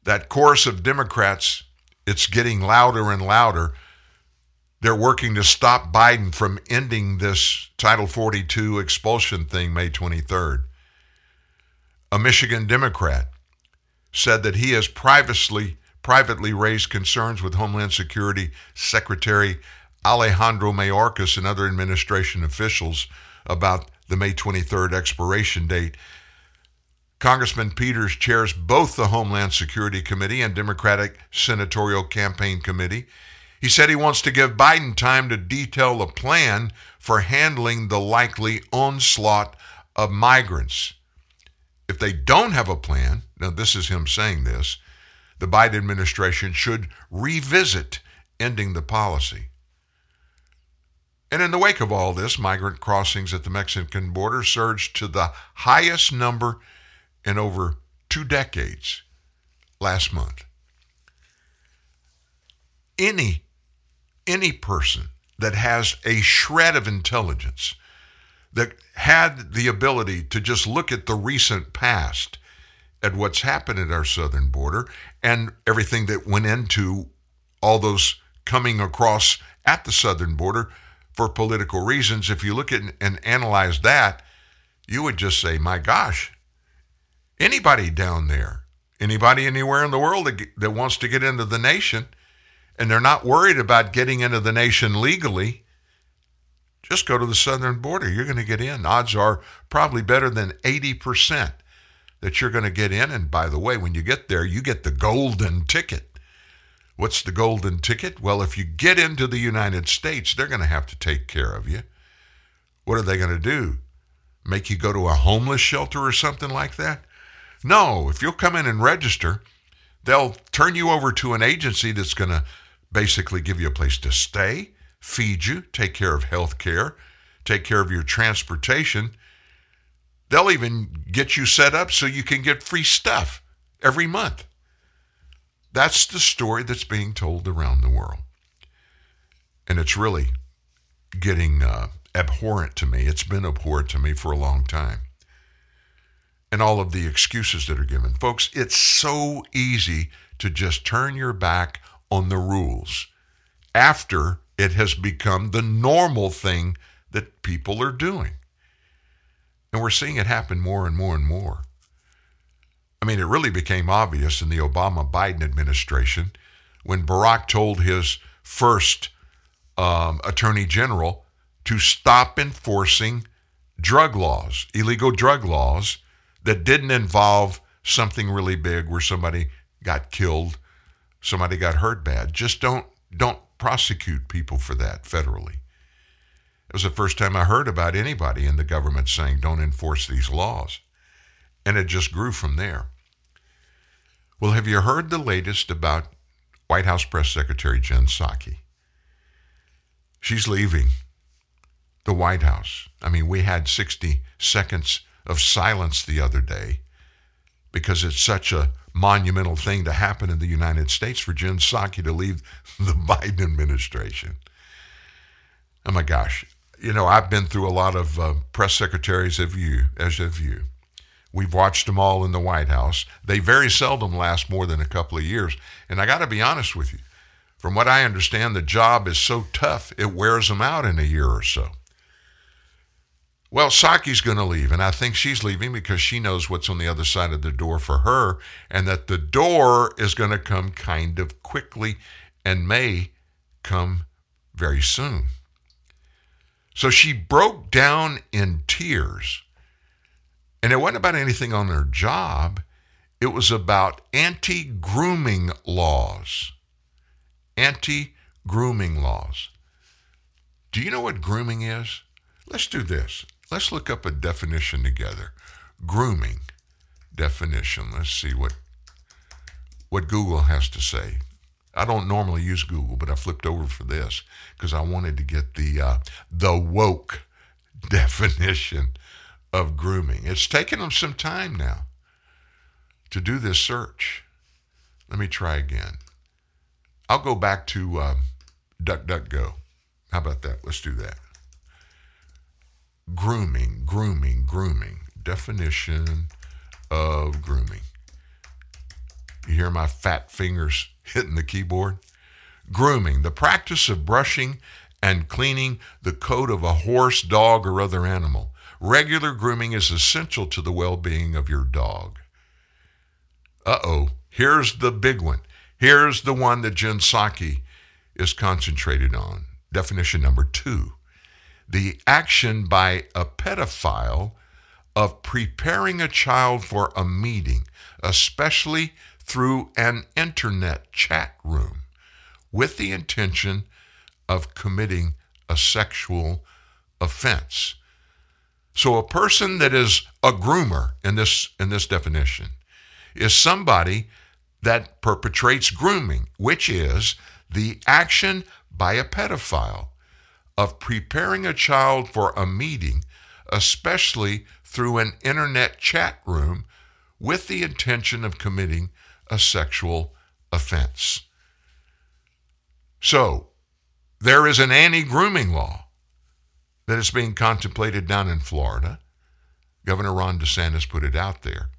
That chorus of Democrats, it's getting louder and louder. They're working to stop Biden from ending this Title forty-two expulsion thing May twenty-third. A Michigan Democrat said that he has privately, privately raised concerns with Homeland Security Secretary Alejandro Mayorkas and other administration officials about the May twenty-third expiration date. Congressman Peters chairs both the Homeland Security Committee and Democratic Senatorial Campaign Committee. He said he wants to give Biden time to detail a plan for handling the likely onslaught of migrants. If they don't have a plan, now this is him saying this, the Biden administration should revisit ending the policy. And in the wake of all this, migrant crossings at the Mexican border surged to the highest number in over two decades last month. Any Any person that has a shred of intelligence, that had the ability to just look at the recent past at what's happened at our southern border and everything that went into all those coming across at the southern border for political reasons. If you look at and analyze that, you would just say, my gosh, anybody down there, anybody anywhere in the world that, that wants to get into the nation and they're not worried about getting into the nation legally, just go to the southern border. You're going to get in. Odds are probably better than eighty percent that you're going to get in. And by the way, when you get there, you get the golden ticket. What's the golden ticket? Well, if you get into the United States, they're going to have to take care of you. What are they going to do? Make you go to a homeless shelter or something like that? No, if you'll come in and register, they'll turn you over to an agency that's going to basically give you a place to stay, feed you, take care of health care, take care of your transportation. They'll even get you set up so you can get free stuff every month. That's the story that's being told around the world. And it's really getting uh, abhorrent to me. It's been abhorrent to me for a long time. And all of the excuses that are given. Folks, it's so easy to just turn your back on the rules after it has become the normal thing that people are doing. And we're seeing it happen more and more and more. I mean, it really became obvious in the Obama-Biden administration when Barack told his first um, attorney general to stop enforcing drug laws, illegal drug laws that didn't involve something really big where somebody got killed, somebody got hurt bad. Just don't, don't prosecute people for that federally. It was the first time I heard about anybody in the government saying don't enforce these laws. And it just grew from there. Well, have you heard the latest about White House Press Secretary Jen Psaki? She's leaving the White House. I mean, we had sixty seconds of silence the other day because it's such a monumental thing to happen in the United States for Jen Psaki to leave the Biden administration. Oh my gosh. You know, I've been through a lot of uh, press secretaries of you, as of you. We've watched them all in the White House. They very seldom last more than a couple of years. And I got to be honest with you. From what I understand, the job is so tough, it wears them out in a year or so. Well, Psaki's going to leave, and I think she's leaving because she knows what's on the other side of the door for her, and that the door is going to come kind of quickly and may come very soon. So she broke down in tears, and it wasn't about anything on her job. It was about anti-grooming laws. Anti-grooming laws. Do you know what grooming is? Let's do this. Let's look up a definition together. Grooming definition. Let's see what what Google has to say. I don't normally use Google, but I flipped over for this because I wanted to get the uh, the woke definition of grooming. It's taken them some time now to do this search. Let me try again. I'll go back to um, DuckDuckGo. How about that? Let's do that. Grooming, grooming, grooming. Definition of grooming. You hear my fat fingers hitting the keyboard? Grooming, the practice of brushing and cleaning the coat of a horse, dog, or other animal. Regular grooming is essential to the well-being of your dog. Uh-oh, here's the big one. Here's the one that Jen Psaki is concentrated on. Definition number two. The action by a pedophile of preparing a child for a meeting, especially through an internet chat room, with the intention of committing a sexual offense. So a person that is a groomer in this, in this definition is somebody that perpetrates grooming, which is the action by a pedophile of preparing a child for a meeting, especially through an internet chat room, with the intention of committing a sexual offense. So, There is an anti-grooming law that is being contemplated down in Florida. Governor Ron DeSantis put it out there.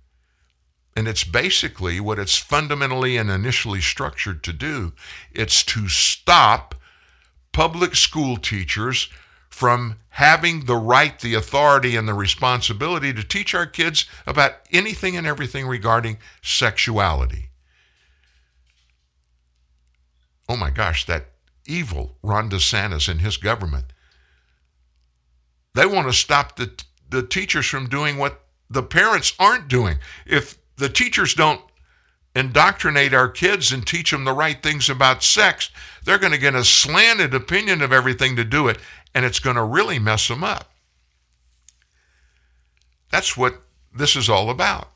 And it's basically what it's fundamentally and initially structured to do. It's to stop public school teachers from having the right, the authority, and the responsibility to teach our kids about anything and everything regarding sexuality. Oh my gosh, that evil Ron DeSantis and his government. They want to stop the, the teachers from doing what the parents aren't doing. If the teachers don't indoctrinate our kids and teach them the right things about sex, they're going to get a slanted opinion of everything to do it, and it's going to really mess them up. That's what this is all about.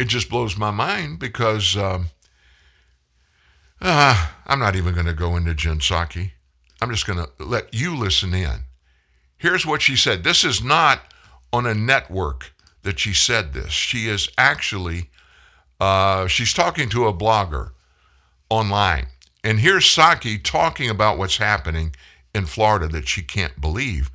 It just blows my mind because um, uh, I'm not even going to go into Jen Psaki. I'm just going to let you listen in. Here's what she said. This is not on a network that she said this. She is actually, uh, she's talking to a blogger online. And here's Psaki talking about what's happening in Florida that she can't believe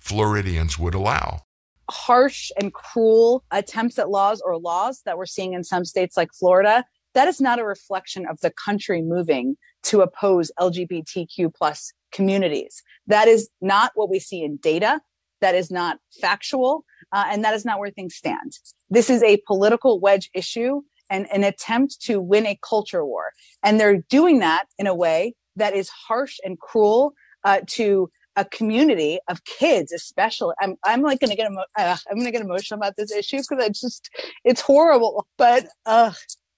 Floridians would allow. Harsh and cruel attempts at laws or laws that we're seeing in some states like Florida, that is not a reflection of the country moving to oppose L G B T Q plus communities. That is not what we see in data. That is not factual. Uh, and that is not where things stand. This is a political wedge issue and an attempt to win a culture war. And they're doing that in a way that is harsh and cruel uh, to a community of kids, especially. I'm, I'm like going to get, emo- uh, I'm going to get emotional about this issue because it's just, it's horrible. But, uh,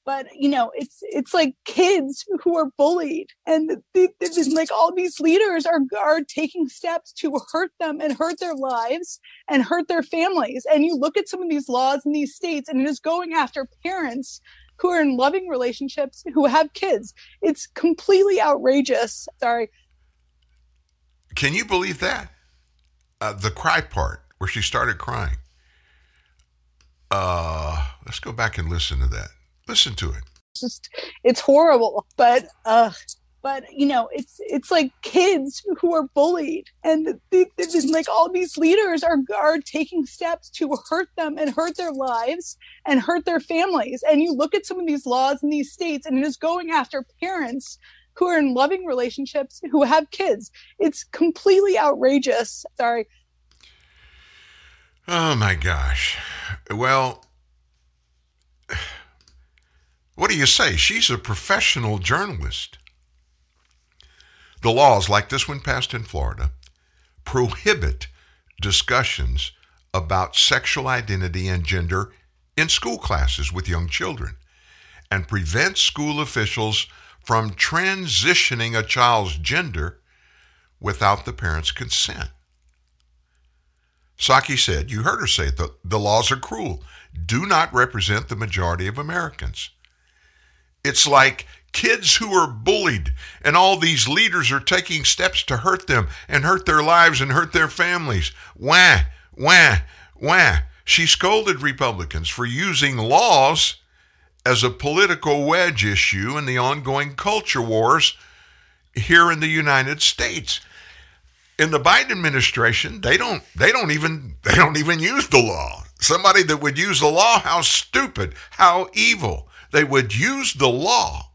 but you know, it's, it's like kids who are bullied, and this is like all these leaders are, are taking steps to hurt them and hurt their lives and hurt their families. And you look at some of these laws in these states, and it is going after parents who are in loving relationships, who have kids. It's completely outrageous. Sorry. Can you believe that? Uh, the cry part where she started crying. Uh, let's go back and listen to that. Listen to it. It's just, it's horrible. But, uh, but you know, it's it's like kids who are bullied, and this is like all these leaders are are taking steps to hurt them and hurt their lives and hurt their families. And you look at some of these laws in these states, and it is going after parents who are in loving relationships, who have kids. It's completely outrageous. Sorry. Oh my gosh. Well. What do you say? She's a professional journalist. The laws, like this one passed in Florida, prohibit discussions about sexual identity and gender in school classes with young children, and prevent school officials from transitioning a child's gender without the parent's consent. Psaki said, you heard her say it, the, the laws are cruel, do not represent the majority of Americans. It's like kids who are bullied, and all these leaders are taking steps to hurt them and hurt their lives and hurt their families. Wah, wah, wah. She scolded Republicans for using laws as a political wedge issue in the ongoing culture wars here in the United States. In the Biden administration, they don't they don't even they don't even use the law. Somebody that would use the law, how stupid, how evil. They would use the law.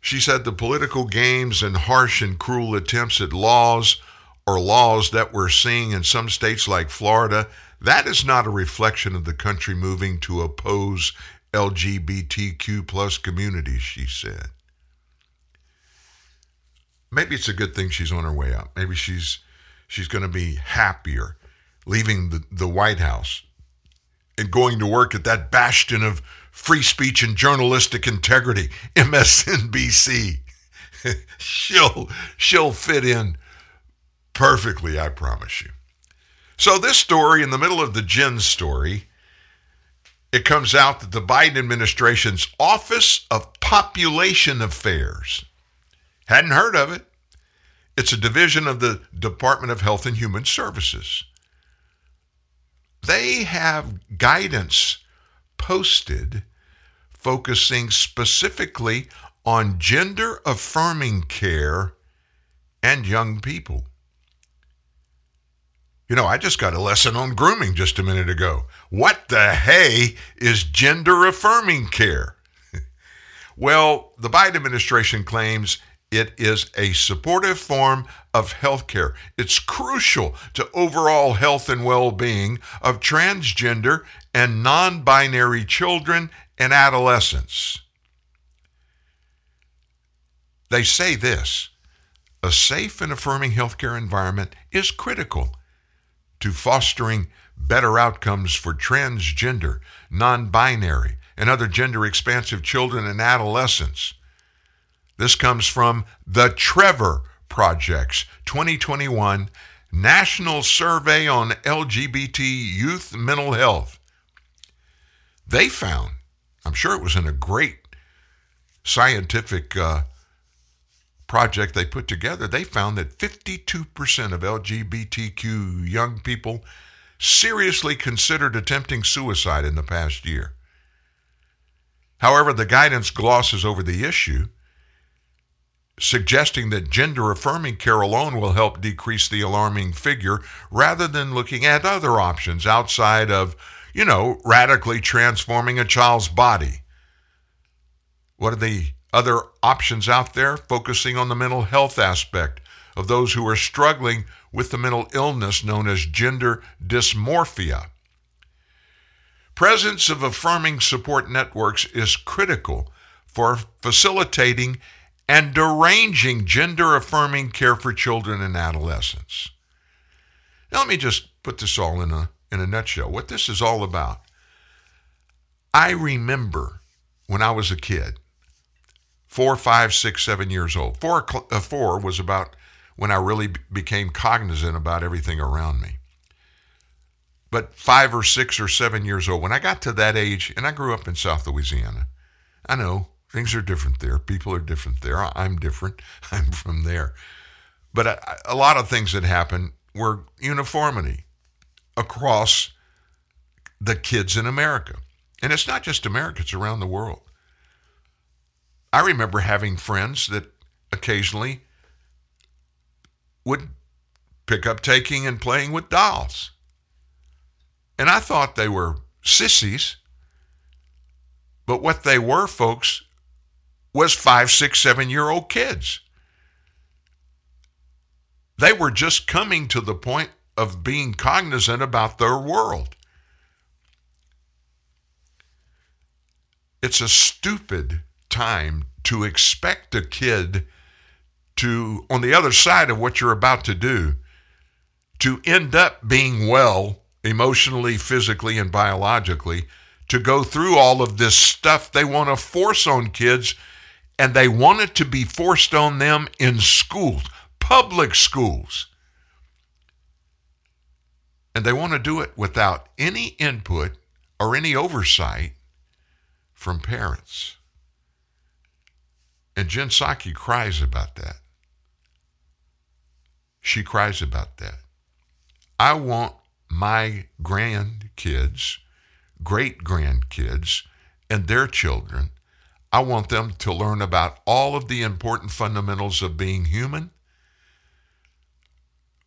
She said the political games and harsh and cruel attempts at laws or laws that we're seeing in some states like Florida, that is not a reflection of the country moving to oppose L G B T Q plus communities, she said. Maybe it's a good thing she's on her way up. Maybe she's she's going to be happier leaving the, the White House and going to work at that bastion of free speech and journalistic integrity, M S N B C. she'll, she'll fit in perfectly, I promise you. So this story, in the middle of the Jen story, it comes out that the Biden administration's Office of Population Affairs, hadn't heard of it. It's a division of the Department of Health and Human Services. They have guidance posted focusing specifically on gender-affirming care and young people. You know, I just got a lesson on grooming just a minute ago. What the hey is gender-affirming care? Well, the Biden administration claims it is a supportive form of health care. It's crucial to overall health and well-being of transgender and non-binary children and adolescents. They say this: a safe and affirming healthcare environment is critical to fostering better outcomes for transgender, non-binary, and other gender-expansive children and adolescents. This comes from the Trevor Project's twenty twenty-one National Survey on L G B T Youth Mental Health. They found, I'm sure it was in a great scientific uh, project they put together, they found that fifty-two percent of L G B T Q young people seriously considered attempting suicide in the past year. However, the guidance glosses over the issue, suggesting that gender-affirming care alone will help decrease the alarming figure rather than looking at other options outside of, you know, radically transforming a child's body. What are the other options out there? Focusing on the mental health aspect of those who are struggling with the mental illness known as gender dysmorphia. Presence of affirming support networks is critical for facilitating and arranging gender-affirming care for children and adolescents. Now, let me just put this all in a, in a nutshell, what this is all about. I remember when I was a kid, four, five, six, seven years old. Four, uh, four was about when I really became cognizant about everything around me. But five or six or seven years old, when I got to that age, and I grew up in South Louisiana, I know, things are different there. People are different there. I'm different. I'm from there. But a, a lot of things that happened were uniformity across the kids in America. And it's not just America, it's around the world. I remember having friends that occasionally would pick up taking and playing with dolls. And I thought they were sissies, but what they were, folks, was five, six, seven-year-old kids. They were just coming to the point of being cognizant about their world. It's a stupid time to expect a kid to, on the other side of what you're about to do, to end up being well emotionally, physically, and biologically, to go through all of this stuff they want to force on kids, and they want it to be forced on them in schools, public schools. And they want to do it without any input or any oversight from parents. And Jen Psaki cries about that. She cries about that. I want my grandkids, great-grandkids, and their children, I want them to learn about all of the important fundamentals of being human,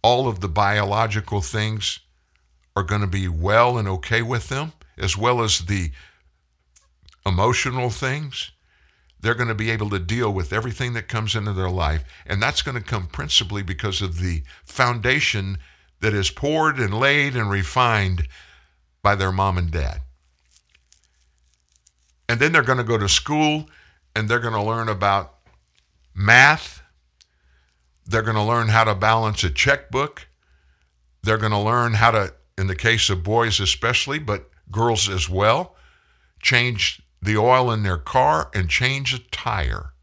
all of the biological things are going to be well and okay with them, as well as the emotional things. They're going to be able to deal with everything that comes into their life, and that's going to come principally because of the foundation that is poured and laid and refined by their mom and dad. And then they're going to go to school and they're going to learn about math. They're going to learn how to balance a checkbook. They're going to learn how to, in the case of boys especially, but girls as well, change the oil in their car and change a tire.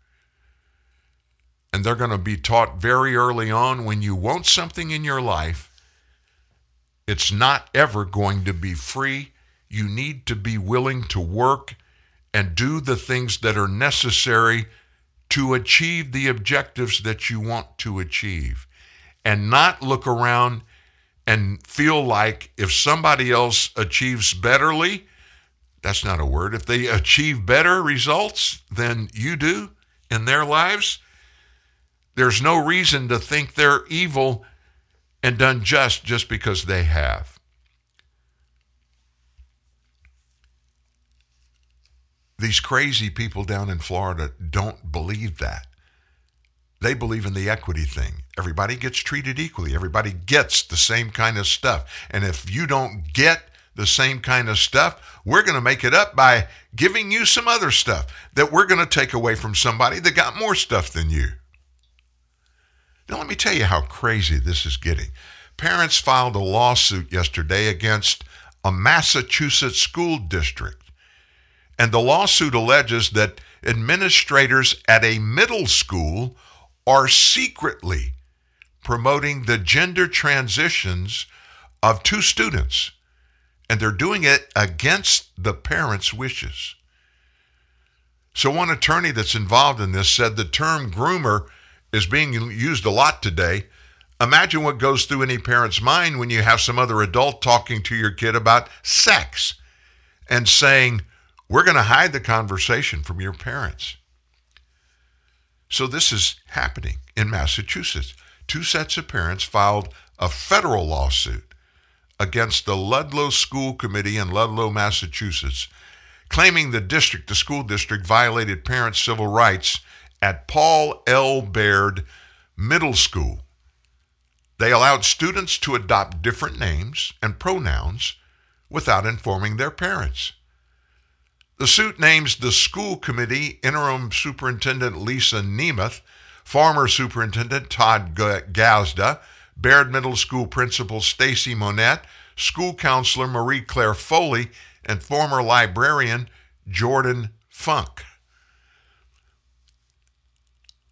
And they're going to be taught very early on, when you want something in your life, it's not ever going to be free. You need to be willing to work and do the things that are necessary to achieve the objectives that you want to achieve, and not look around and feel like if somebody else achieves betterly, that's not a word, if they achieve better results than you do in their lives, there's no reason to think they're evil and unjust just because they have. These crazy people down in Florida don't believe that. They believe in the equity thing. Everybody gets treated equally. Everybody gets the same kind of stuff. And if you don't get the same kind of stuff, we're going to make it up by giving you some other stuff that we're going to take away from somebody that got more stuff than you. Now, let me tell you how crazy this is getting. Parents filed a lawsuit yesterday against a Massachusetts school district. And the lawsuit alleges that administrators at a middle school are secretly promoting the gender transitions of two students, and they're doing it against the parents' wishes. So one attorney that's involved in this said the term groomer is being used a lot today. Imagine what goes through any parent's mind when you have some other adult talking to your kid about sex and saying, we're going to hide the conversation from your parents. So this is happening in Massachusetts. Two sets of parents filed a federal lawsuit against the Ludlow School Committee in Ludlow, Massachusetts, claiming the district, the school district, violated parents' civil rights at Paul L. Baird Middle School. They allowed students to adopt different names and pronouns without informing their parents. The suit names the school committee, interim superintendent Lisa Nemeth, former superintendent Todd Gazda, Baird Middle School principal Stacy Monette, school counselor Marie Claire Foley, and former librarian Jordan Funk.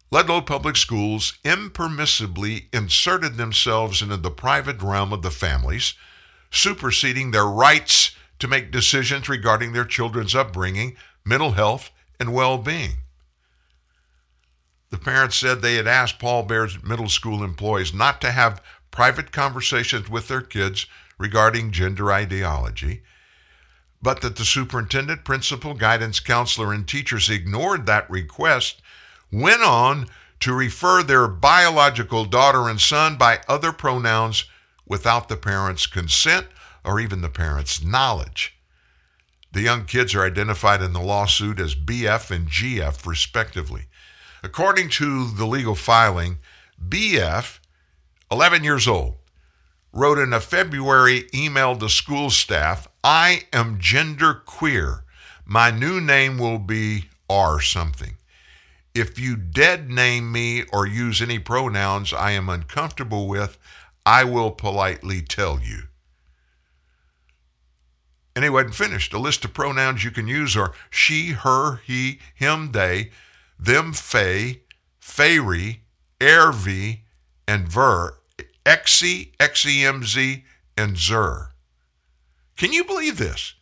Ludlow Public Schools impermissibly inserted themselves into the private realm of the families, superseding their rights to make decisions regarding their children's upbringing, mental health, and well-being. The parents said they had asked Paul Baird's middle school employees not to have private conversations with their kids regarding gender ideology, but that the superintendent, principal, guidance counselor, and teachers ignored that request, went on to refer their biological daughter and son by other pronouns without the parents' consent or even the parents' knowledge. The young kids are identified in the lawsuit as B F and G F, respectively. According to the legal filing, B F, eleven years old, wrote in a February email to school staff, I am gender queer. My new name will be R something. If you dead name me or use any pronouns I am uncomfortable with, I will politely tell you. And he wasn't finished. A list of pronouns you can use are she, her, he, him, they, them, fey, fairy, airv, and ver, exi, xemz, and zur. Can you believe this?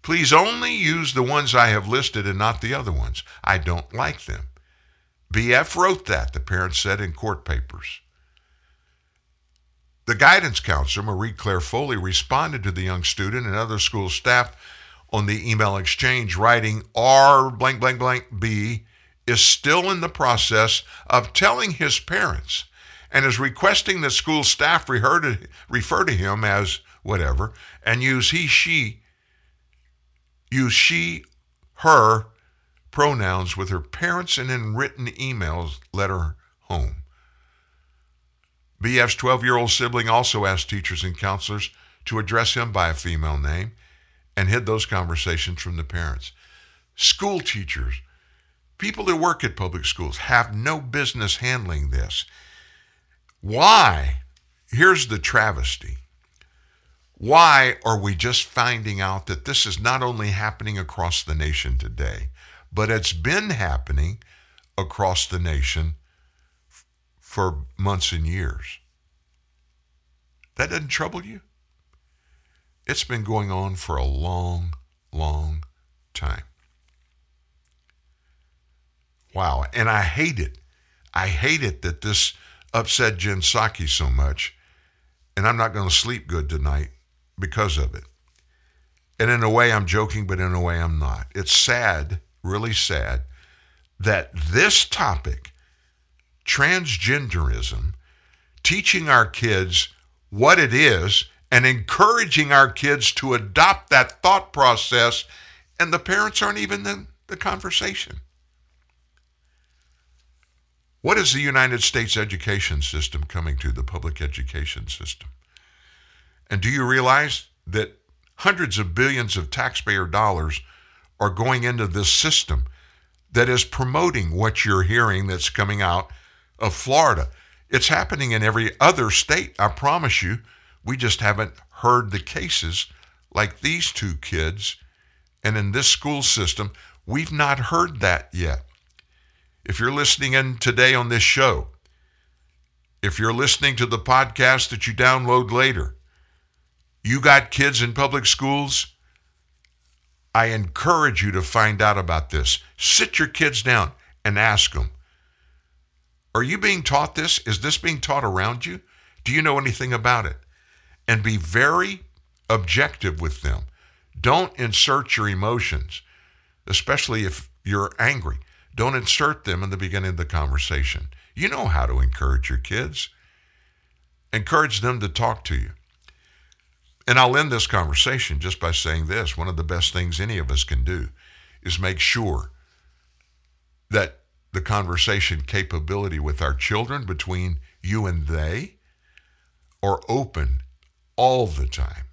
Please only use the ones I have listed and not the other ones. I don't like them. B F wrote that, the parents said in court papers. The guidance counselor, Marie Claire Foley, responded to the young student and other school staff on the email exchange, writing, R blank, blank, blank, B is still in the process of telling his parents and is requesting that school staff refer to him as whatever and use he, she, use she, her pronouns with her parents and in written emails, letter home. B F's twelve-year-old sibling also asked teachers and counselors to address him by a female name and hid those conversations from the parents. School teachers, people who work at public schools, have no business handling this. Why? Here's the travesty. Why are we just finding out that this is not only happening across the nation today, but it's been happening across the nation for months and years? That doesn't trouble you? It's been going on for a long, long time. Wow, and I hate it. I hate it that this upset Jen Psaki so much, and I'm not going to sleep good tonight because of it. And in a way, I'm joking, but in a way, I'm not. It's sad, really sad, that this topic, transgenderism, teaching our kids what it is and encouraging our kids to adopt that thought process, and the parents aren't even in the conversation. What is the United States education system coming to, the public education system? And do you realize that hundreds of billions of taxpayer dollars are going into this system that is promoting what you're hearing that's coming out of Florida? It's happening in every other state, I promise you. We just haven't heard the cases like these two kids. And in this school system, we've not heard that yet. If you're listening in today on this show, if you're listening to the podcast that you download later, you got kids in public schools, I encourage you to find out about this. Sit your kids down and ask them, are you being taught this? Is this being taught around you? Do you know anything about it? And be very objective with them. Don't insert your emotions, especially if you're angry. Don't insert them in the beginning of the conversation. You know how to encourage your kids. Encourage them to talk to you. And I'll end this conversation just by saying this. One of the best things any of us can do is make sure that the conversation capability with our children between you and they are open all the time.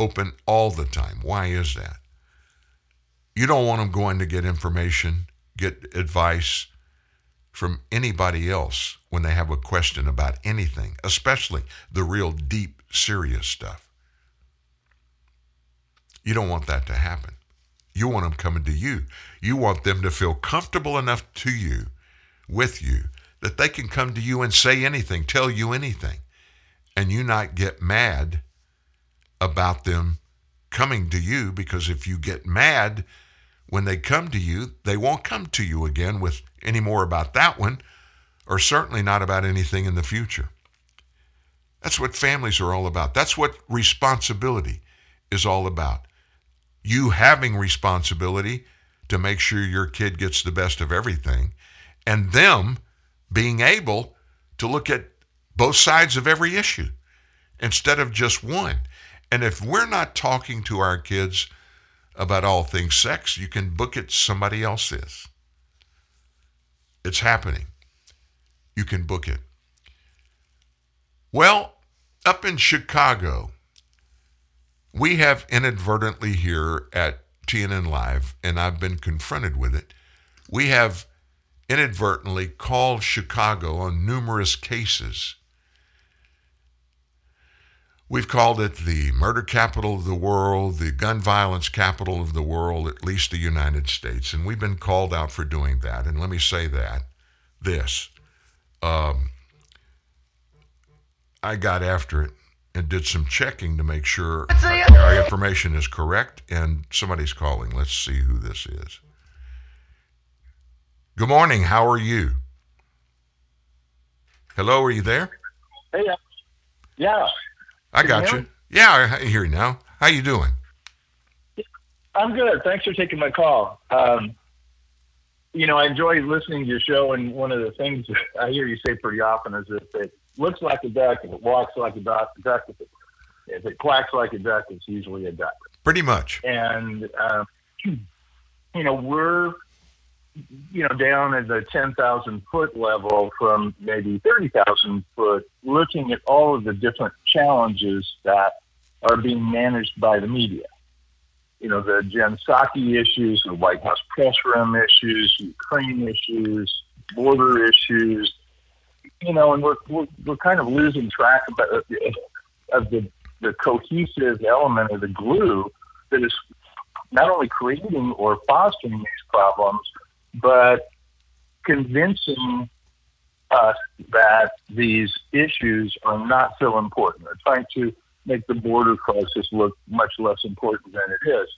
Open all the time. Why is that? You don't want them going to get information, get advice from anybody else when they have a question about anything, especially the real deep, serious stuff. You don't want that to happen. You want them coming to you. You want them to feel comfortable enough to you, with you, that they can come to you and say anything, tell you anything, and you not get mad about them coming to you, because if you get mad when they come to you, they won't come to you again with any more about that one, or certainly not about anything in the future. That's what families are all about. That's what responsibility is all about. You having responsibility to make sure your kid gets the best of everything, and them being able to look at both sides of every issue instead of just one. And if we're not talking to our kids about all things sex, you can book it somebody else is. It's happening. You can book it. Well, up in Chicago, we have inadvertently here at T N N Live, and I've been confronted with it, we have inadvertently called Chicago on numerous cases. We've called it the murder capital of the world, the gun violence capital of the world, at least the United States. And we've been called out for doing that. And let me say that, this. Um, I got after it and did some checking to make sure our, our information is correct. And somebody's calling. Let's see who this is. Good morning. How are you? Hello, are you there? Hey, uh, yeah. I got you. Yeah, I hear you now. How you doing? I'm good. Thanks for taking my call. Um, you know, I enjoy listening to your show, and one of the things I hear you say pretty often is that if it looks like a duck, if it walks like a duck, duck if, it, if it quacks like a duck, it's usually a duck. Pretty much. And, uh, you know, we're, you know, down at the ten thousand foot level from maybe thirty thousand foot, looking at all of the different challenges that are being managed by the media. You know, the Jen Psaki issues, the White House press room issues, Ukraine issues, border issues, you know, and we're we're, we're kind of losing track of, of, the, of the, the cohesive element of the glue that is not only creating or fostering these problems, but convincing us that these issues are not so important. They're trying to make the border crisis look much less important than it is.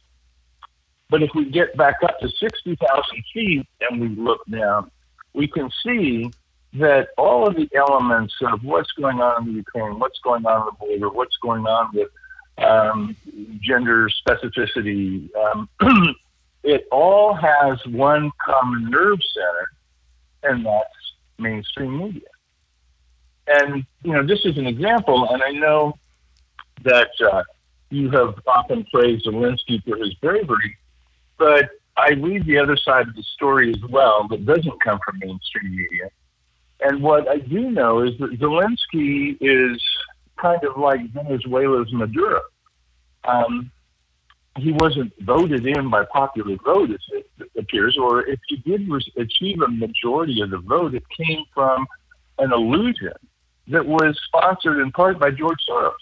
But if we get back up to sixty thousand feet and we look down, we can see that all of the elements of what's going on in Ukraine, what's going on in the border, what's going on with um, gender specificity, um, it all has one common nerve center, and that's mainstream media. And, you know, this is an example, and I know that uh, you have often praised Zelensky for his bravery, but I read the other side of the story as well that doesn't come from mainstream media. And what I do know is that Zelensky is kind of like Venezuela's Maduro. Um, he wasn't voted in by popular vote, as it appears, or if he did achieve a majority of the vote, it came from an illusion that was sponsored in part by George Soros.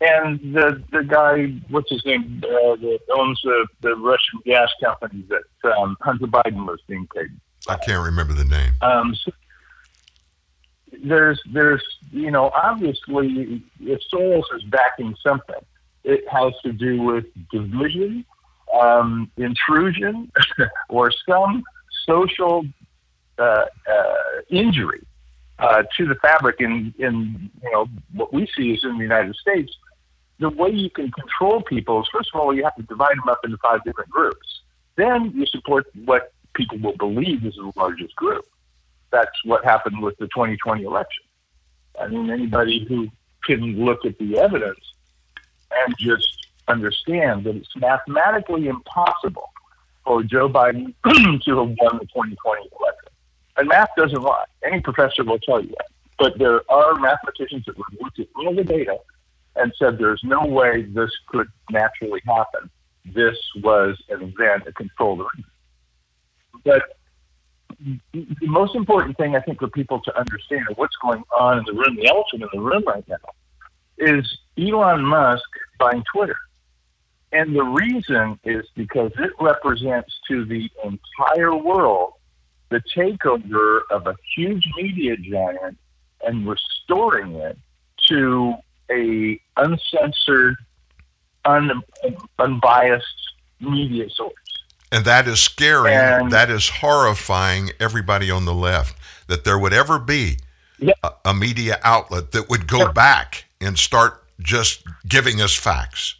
And the the guy, what's his name, uh, that owns the, the Russian gas company that um, Hunter Biden was being paid by. I can't remember the name. Um, so there's, there's, you know, obviously, if Soros is backing something, it has to do with division, um, intrusion, or some social uh, uh, injury uh, to the fabric in, in, you know, what we see is in the United States. The way you can control people is, first of all, you have to divide them up into five different groups. Then you support what people will believe is the largest group. That's what happened with the twenty twenty election. I mean, anybody who can look at the evidence and just understand that it's mathematically impossible for Joe Biden to have won the twenty twenty election. And math doesn't lie. Any professor will tell you that. But there are mathematicians that have looked at all the data and said there's no way this could naturally happen. This was an event, a controller. But the most important thing, I think, for people to understand what's going on in the room, the elephant in the room right now, is Elon Musk buying Twitter. And the reason is because it represents to the entire world the takeover of a huge media giant and restoring it to a uncensored, un- unbiased media source. And that is scary. And that is horrifying everybody on the left, that there would ever be yeah. a, a media outlet that would go yeah. back and start just giving us facts.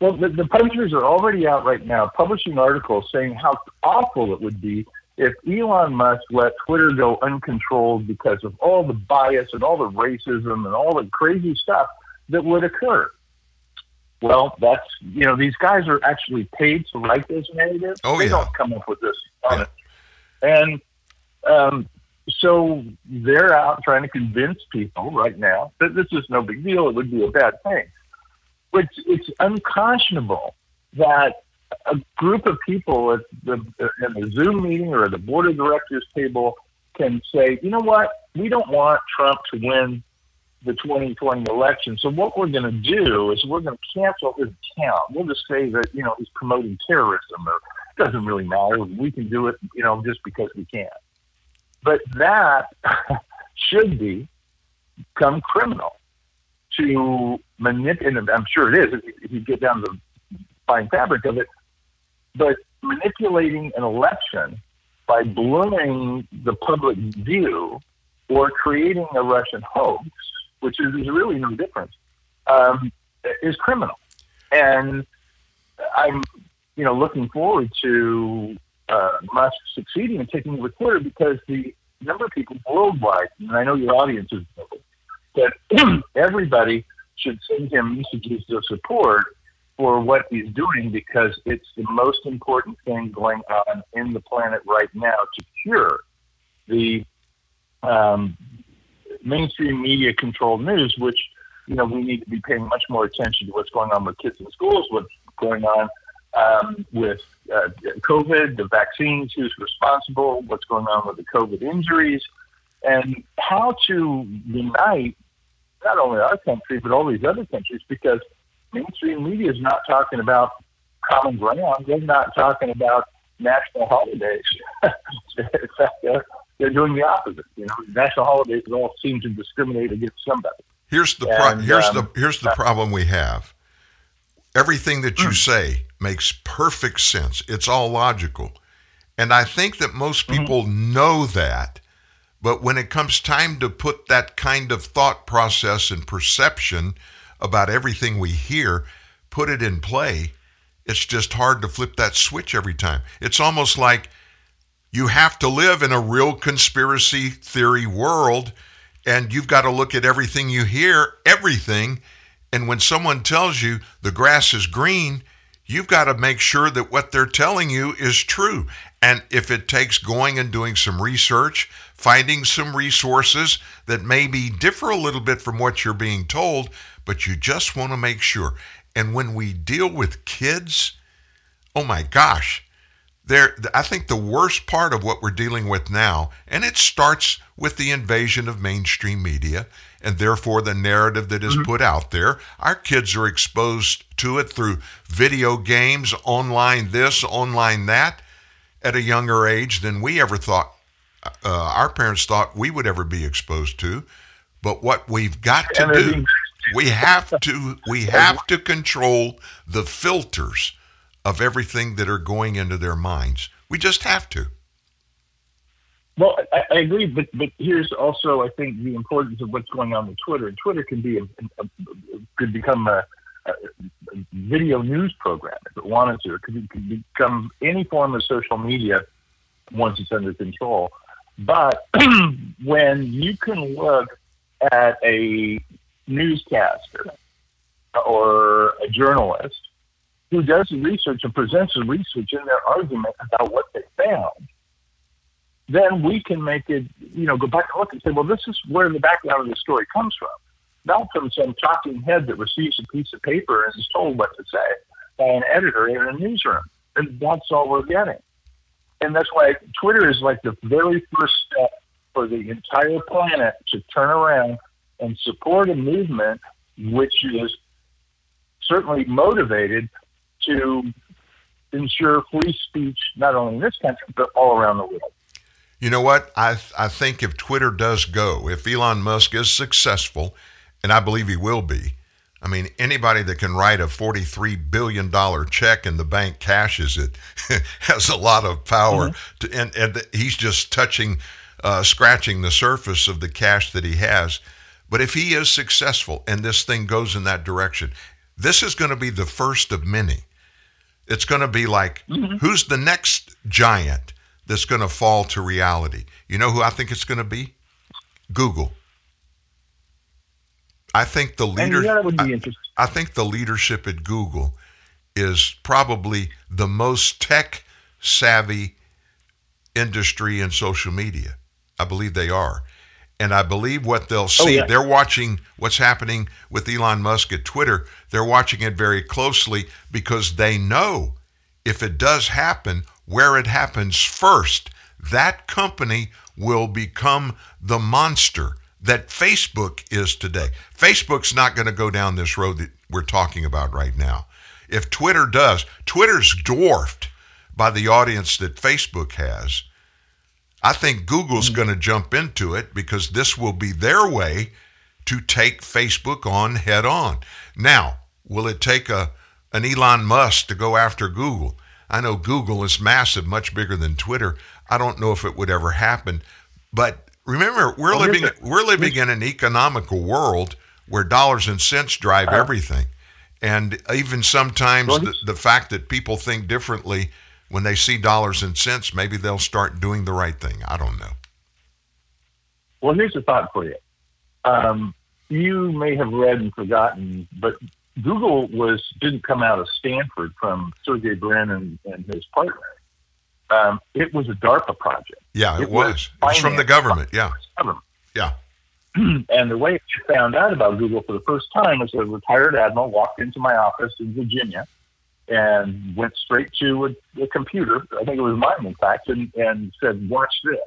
Well, the, the publishers are already out right now publishing articles saying how awful it would be if Elon Musk let Twitter go uncontrolled because of all the bias and all the racism and all the crazy stuff that would occur. Well, that's, you know, these guys are actually paid to write this narrative. Oh, they yeah. don't come up with this on it. Yeah. And um, so they're out trying to convince people right now that this is no big deal. It would be a bad thing. But it's unconscionable that a group of people at the, at the Zoom meeting or at the board of directors table can say, you know what, we don't want Trump to win the twenty twenty election. So what we're going to do is we're going to cancel his account. We'll just say that, you know, he's promoting terrorism, or it doesn't really matter. We can do it, you know, just because we can. But that should be become criminal to manipulate. And I'm sure it is if you get down to the fine fabric of it. But manipulating an election by blooming the public view or creating a Russian hoax, which is, is really no difference, um, is criminal. And I'm, you know, looking forward to Uh, Musk succeeding in taking over Twitter, because the number of people worldwide, and I know your audience is global, that everybody should send him messages of support for what he's doing, because it's the most important thing going on in the planet right now to cure the um, mainstream media controlled news, which, you know, we need to be paying much more attention to what's going on with kids in schools, what's going on Um, with uh, COVID, the vaccines, who's responsible, what's going on with the COVID injuries, and how to unite not only our country, but all these other countries, because mainstream media is not talking about common ground. They're not talking about national holidays. In fact, they're, they're doing the opposite. You know, national holidays all seem to discriminate against somebody. Here's the, pro- and, here's um, the, here's the uh, problem we have. Everything that you mm. say makes perfect sense. It's all logical. And I think that most people mm-hmm. know that, but when it comes time to put that kind of thought process and perception about everything we hear, put it in play, It's just hard to flip that switch every time. It's almost like you have to live in a real conspiracy theory world, and you've got to look at everything you hear, everything. And when someone tells you the grass is green, you've got to make sure that what they're telling you is true. And if it takes going and doing some research, finding some resources that maybe differ a little bit from what you're being told, but you just want to make sure. And when we deal with kids, oh my gosh, they're, I think the worst part of what we're dealing with now, and it starts with the invasion of mainstream media and therefore the narrative that is put out there. Our kids are exposed to it through video games, online this, online that, at a younger age than we ever thought, uh, our parents thought we would ever be exposed to. But what we've got to do, we have to, we have to control the filters of everything that are going into their minds. We just have to. Well, I, I agree, but but here's also, I think, the importance of what's going on with Twitter. And Twitter can be a, a, could become a, a video news program if it wanted to. It could, it could become any form of social media once it's under control. But when you can look at a newscaster or a journalist who does research and presents the research in their argument about what they found, then we can make it, you know, go back and look and say, well, this is where the background of the story comes from. Not from some talking head that receives a piece of paper and is told what to say by an editor in a newsroom. And that's all we're getting. And that's why Twitter is like the very first step for the entire planet to turn around and support a movement which is certainly motivated to ensure free speech, not only in this country, but all around the world. You know what? I th- I think if Twitter does go, if Elon Musk is successful, and I believe he will be, I mean, anybody that can write a forty-three billion dollars check and the bank cashes it has a lot of power. Mm-hmm. to, and, and he's just touching, uh, scratching the surface of the cash that he has. But if he is successful and this thing goes in that direction, this is going to be the first of many. It's going to be like, mm-hmm. who's the next giant that's going to fall to reality? You know who I think it's going to be? Google. I think the leader. And yeah, that would be interesting. I, I think the leadership at Google is probably the most tech savvy industry in social media. I believe they are. And I believe what they'll see, oh, yeah. they're watching what's happening with Elon Musk at Twitter. They're watching it very closely because they know if it does happen, where it happens first, that company will become the monster that Facebook is today. Facebook's not going to go down this road that we're talking about right now. If Twitter does, Twitter's dwarfed by the audience that Facebook has. I think Google's going to jump into it because this will be their way to take Facebook on head on. Now, will it take a an Elon Musk to go after Google? I know Google is massive, much bigger than Twitter. I don't know if it would ever happen. But remember, we're well, living we're living in an economical world where dollars and cents drive uh, everything. And even sometimes well, the, the fact that people think differently when they see dollars and cents, maybe they'll start doing the right thing. I don't know. Well, here's a thought for you. Um, you may have read and forgotten, but Google was didn't come out of Stanford from Sergey Brin and, and his partner. Um, it was a DARPA project. Yeah, it, it was. was. It was from the government, yeah. Government. Yeah. And the way I found out about Google for the first time was a retired admiral walked into my office in Virginia and went straight to a, a computer, I think it was mine in fact, and, and said, watch this.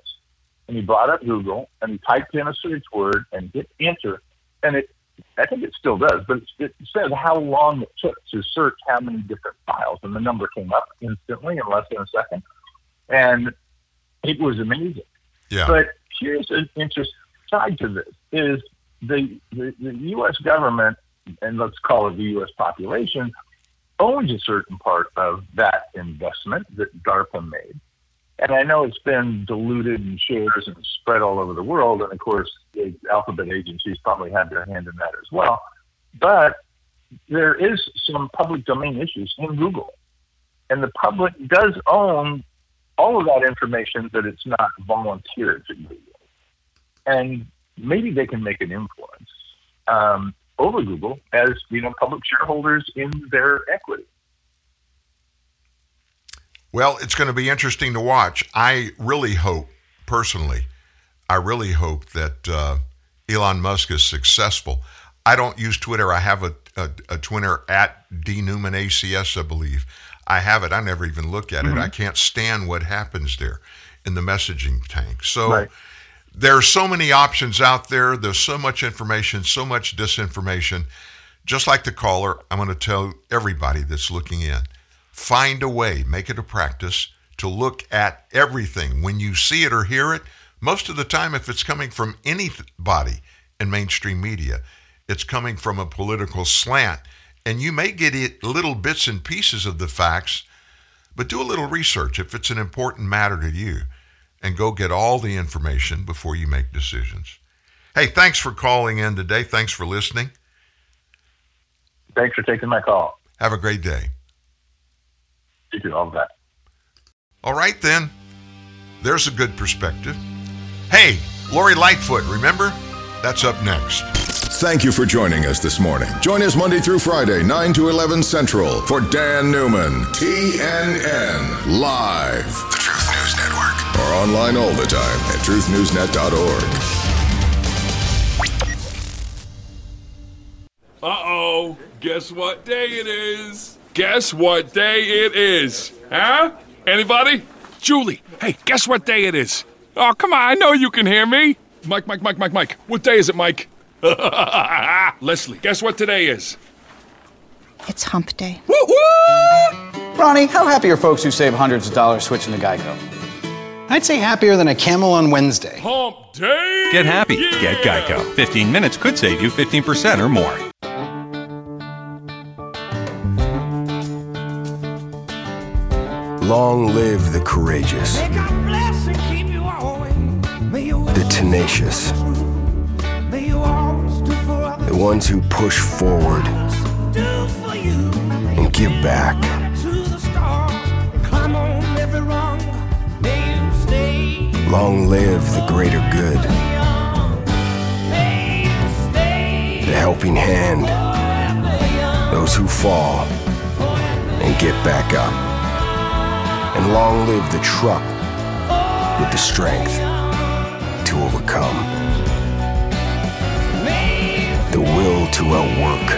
And he brought up Google and he typed in a search word and hit enter, and it I think it still does, but it says how long it took to search how many different files, and the number came up instantly in less than a second, and it was amazing. Yeah. But here's an interesting side to this, is the, the, the U S government, and let's call it the U S population, owns a certain part of that investment that DARPA made. And I know it's been diluted and shares and spread all over the world. And, of course, the Alphabet agencies probably had their hand in that as well. But there is some public domain issues in Google. and the public does own all of that information that it's not volunteered to Google. And maybe they can make an influence um, over Google as, you know, public shareholders in their equity. Well, it's going to be interesting to watch. I really hope, personally, I really hope that uh, Elon Musk is successful. I don't use Twitter. I have a, a, a Twitter at D Newman A C S, I believe. I have it. I never even look at mm-hmm. it. I can't stand what happens there in the messaging tank. So right. there are so many options out there. There's so much information, so much disinformation. Just like the caller, I'm going to tell everybody that's looking in, find a way, make it a practice to look at everything. When you see it or hear it, most of the time, if it's coming from anybody in mainstream media, it's coming from a political slant. And you may get it, little bits and pieces of the facts, but do a little research if it's an important matter to you and go get all the information before you make decisions. Hey, thanks for calling in today. Thanks for listening. Thanks for taking my call. Have a great day. You too, all of that. All right, then. There's a good perspective. Hey, Lori Lightfoot, remember? That's up next. Thank you for joining us this morning. Join us Monday through Friday, nine to eleven Central, for Dan Newman, T N N, live. The Truth News Network. Or online all the time at truth news net dot org. Uh-oh. Guess what day it is? Guess what day it is? Huh? Anybody? Julie, hey, guess what day it is? Oh, come on, I know you can hear me. Mike, Mike, Mike, Mike, Mike. What day is it, Mike? Leslie, guess what today is? It's hump day. Woo-woo! Ronnie, how happy are folks who save hundreds of dollars switching to Geico? I'd say happier than a camel on Wednesday. Hump day! Get happy. Yeah. Get Geico. fifteen minutes could save you fifteen percent or more. Long live the courageous. May God bless and keep you always. The tenacious, the ones who push forward and give back. Long live the greater good, the helping hand, those who fall and get back up. And long live the truck with the strength to overcome, the will to outwork,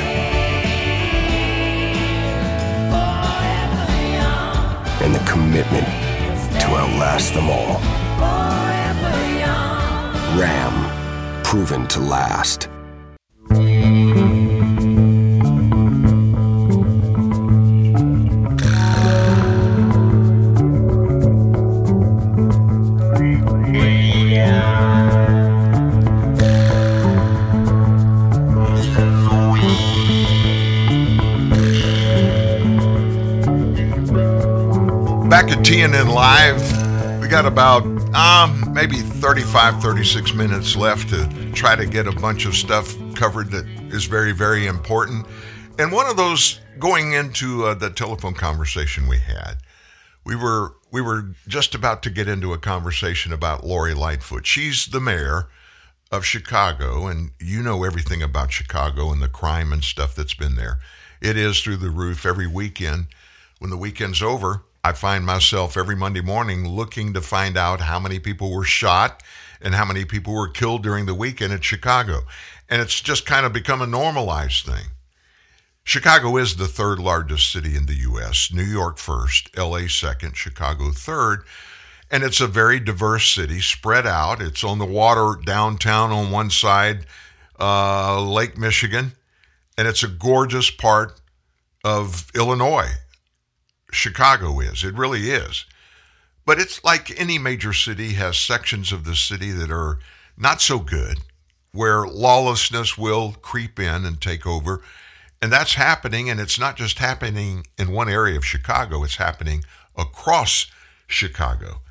and the commitment to outlast them all. RAM, proven to last. Back at T N N Live, we got about um, maybe thirty-five, thirty-six minutes left to try to get a bunch of stuff covered that is very, very important. And one of those, going into uh, the telephone conversation we had, we were we were just about to get into a conversation about Lori Lightfoot. She's the mayor of Chicago, and you know everything about Chicago and the crime and stuff that's been there. It is through the roof every weekend. When the weekend's over, I find myself every Monday morning looking to find out how many people were shot and how many people were killed during the weekend in Chicago. And it's just kind of become a normalized thing. Chicago is the third largest city in the U S, New York first, L A second, Chicago third. And it's a very diverse city, spread out. It's on the water downtown on one side, uh, Lake Michigan. And it's a gorgeous part of Illinois. Chicago is. It really is. But it's like any major city has sections of the city that are not so good, where lawlessness will creep in and take over. And that's happening, and it's not just happening in one area of Chicago. It's happening across Chicago.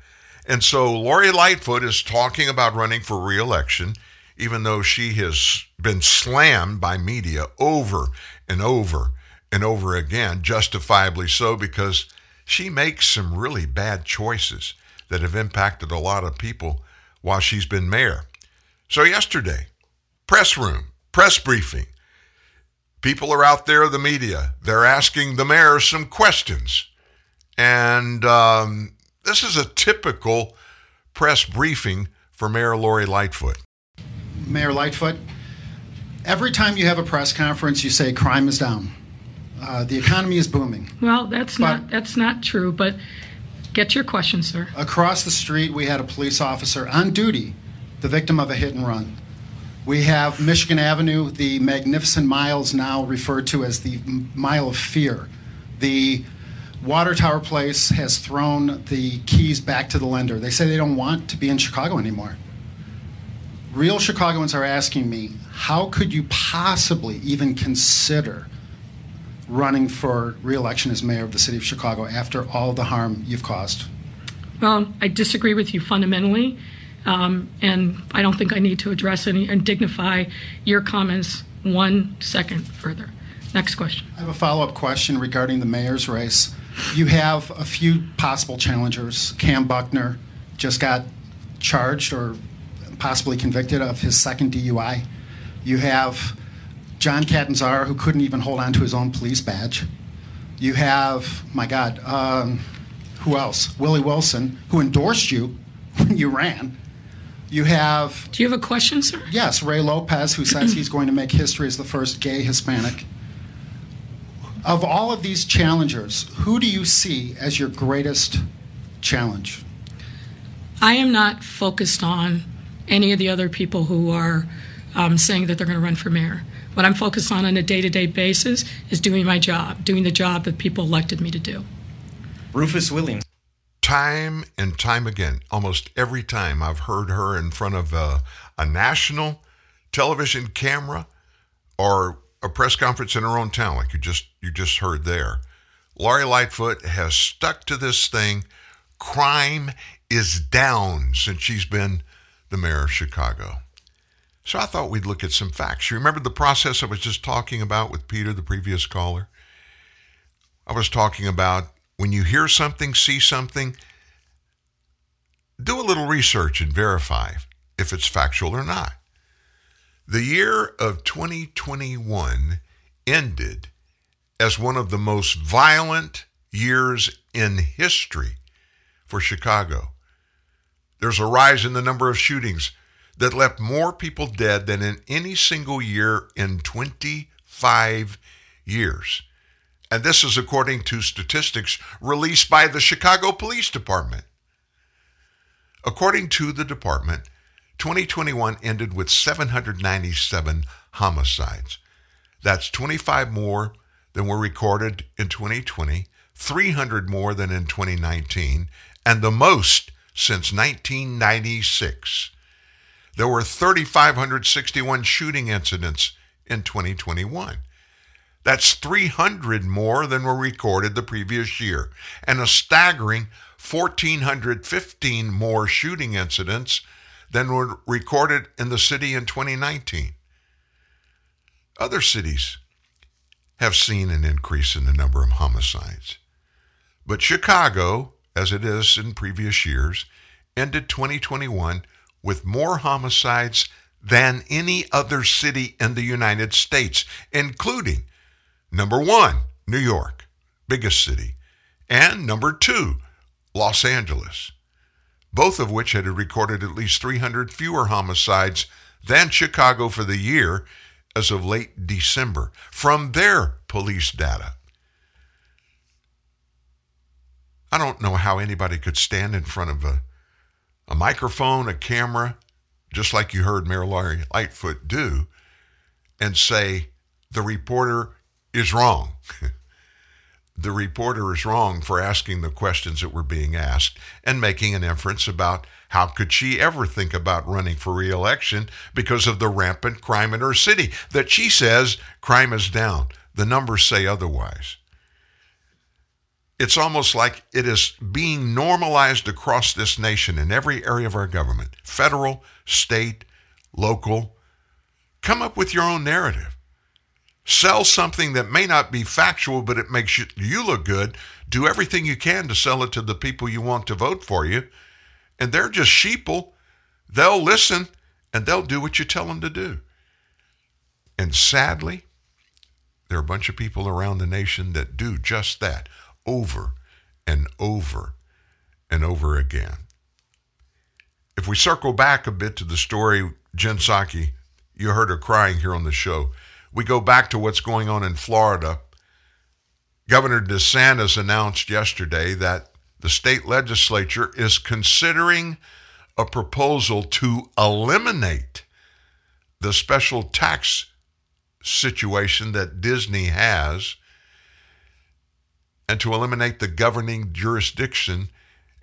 And so Lori Lightfoot is talking about running for re-election, even though she has been slammed by media over and over and over again, justifiably so, because she makes some really bad choices that have impacted a lot of people while she's been mayor. So yesterday, press room, press briefing. People are out there, the media, they're asking the mayor some questions. And um, this is a typical press briefing for Mayor Lori Lightfoot. Mayor Lightfoot, every time you have a press conference, you say crime is down. Uh, the economy is booming. Well, that's but not that's not true, but get your question, sir. Across the street, we had a police officer on duty, the victim of a hit and run. We have Michigan Avenue, the magnificent miles now referred to as the mile of fear. The Water Tower Place has thrown the keys back to the lender. They say they don't want to be in Chicago anymore. Real Chicagoans are asking me, how could you possibly even consider running for re-election as mayor of the city of Chicago after all the harm you've caused? Well, I disagree with you fundamentally, um, and I don't think I need to address any and dignify your comments one second further. Next question. I have a follow-up question regarding the mayor's race. You have a few possible challengers. Cam Buckner just got charged or possibly convicted of his second D U I. You have John Catanzaro, who couldn't even hold on to his own police badge. You have, my God, um, who else? Willie Wilson, who endorsed you when you ran. You have... Do you have a question, sir? Yes, Ray Lopez, who says he's going to make history as the first gay Hispanic. Of all of these challengers, who do you see as your greatest challenge? I am not focused on any of the other people who are um, saying that they're going to run for mayor. What I'm focused on on a day-to-day basis is doing my job, doing the job that people elected me to do. Rufus Williams. Time and time again, almost every time I've heard her in front of a, a national television camera or a press conference in her own town, like you just you just heard there, Lori Lightfoot has stuck to this thing. Crime is down since she's been the mayor of Chicago. So I thought we'd look at some facts. You remember the process I was just talking about with Peter, the previous caller? I was talking about when you hear something, see something, do a little research and verify if it's factual or not. The year of twenty twenty-one ended as one of the most violent years in history for Chicago. There's a rise in the number of shootings that left more people dead than in any single year in twenty-five years. And this is according to statistics released by the Chicago Police Department. According to the department, twenty twenty-one ended with seven hundred ninety-seven homicides. That's twenty-five more than were recorded in twenty twenty, three hundred more than in twenty nineteen, and the most since nineteen ninety-six. There were three thousand five hundred sixty-one shooting incidents in twenty twenty-one. That's three hundred more than were recorded the previous year, and a staggering one thousand four hundred fifteen more shooting incidents than were recorded in the city in twenty nineteen. Other cities have seen an increase in the number of homicides. But Chicago, as it is in previous years, ended twenty twenty-one with more homicides than any other city in the United States, including number one, New York, biggest city, and number two, Los Angeles, both of which had recorded at least three hundred fewer homicides than Chicago for the year as of late December, from their police data. I don't know how anybody could stand in front of a, a microphone, a camera, just like you heard Mayor Lori Lightfoot do, and say, the reporter is wrong. The reporter is wrong for asking the questions that were being asked and making an inference about how could she ever think about running for re-election because of the rampant crime in her city that she says crime is down. The numbers say otherwise. It's almost like it is being normalized across this nation in every area of our government, federal, state, local. Come up with your own narrative. Sell something that may not be factual, but it makes you, you look good. Do everything you can to sell it to the people you want to vote for you. And they're just sheeple. They'll listen, and they'll do what you tell them to do. And sadly, there are a bunch of people around the nation that do just that over and over and over again. If we circle back a bit to the story, Jen Psaki, you heard her crying here on the show. We go back to what's going on in Florida. Governor DeSantis announced yesterday that the state legislature is considering a proposal to eliminate the special tax situation that Disney has and to eliminate the governing jurisdiction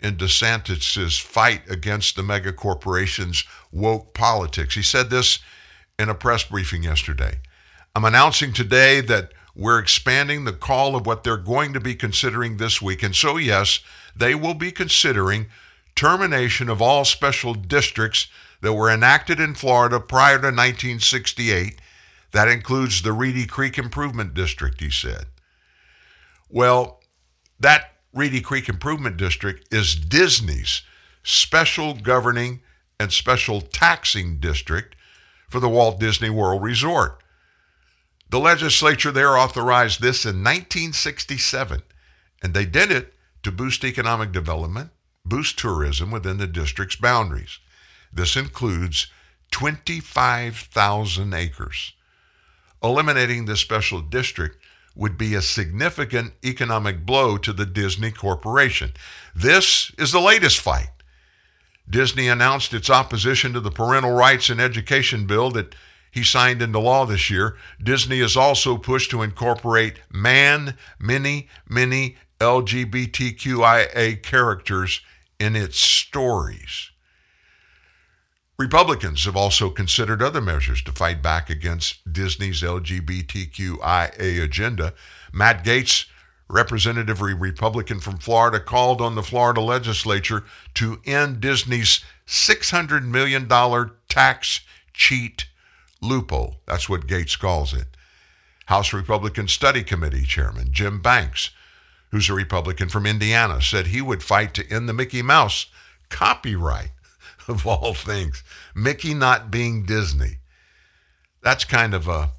in DeSantis' fight against the mega corporations' woke politics. He said this in a press briefing yesterday. I'm announcing today that we're expanding the call of what they're going to be considering this week. And so, yes, they will be considering termination of all special districts that were enacted in Florida prior to nineteen sixty-eight. That includes the Reedy Creek Improvement District, he said. Well, that Reedy Creek Improvement District is Disney's special governing and special taxing district for the Walt Disney World Resort. The legislature there authorized this in nineteen sixty-seven, and they did it to boost economic development, boost tourism within the district's boundaries. This includes twenty-five thousand acres. Eliminating this special district would be a significant economic blow to the Disney Corporation. This is the latest fight. Disney announced its opposition to the Parental Rights and Education Bill that he signed into law this year. Disney is also pushed to incorporate man, many, many L G B T Q I A characters in its stories. Republicans have also considered other measures to fight back against Disney's L G B T Q I A agenda. Matt Gaetz, representative Republican from Florida, called on the Florida legislature to end Disney's six hundred million dollars tax cheat loophole. That's what Gaetz calls it. House Republican Study Committee Chairman Jim Banks, who's a Republican from Indiana, said he would fight to end the Mickey Mouse copyright. Of all things, Mickey not being Disney. That's kind of a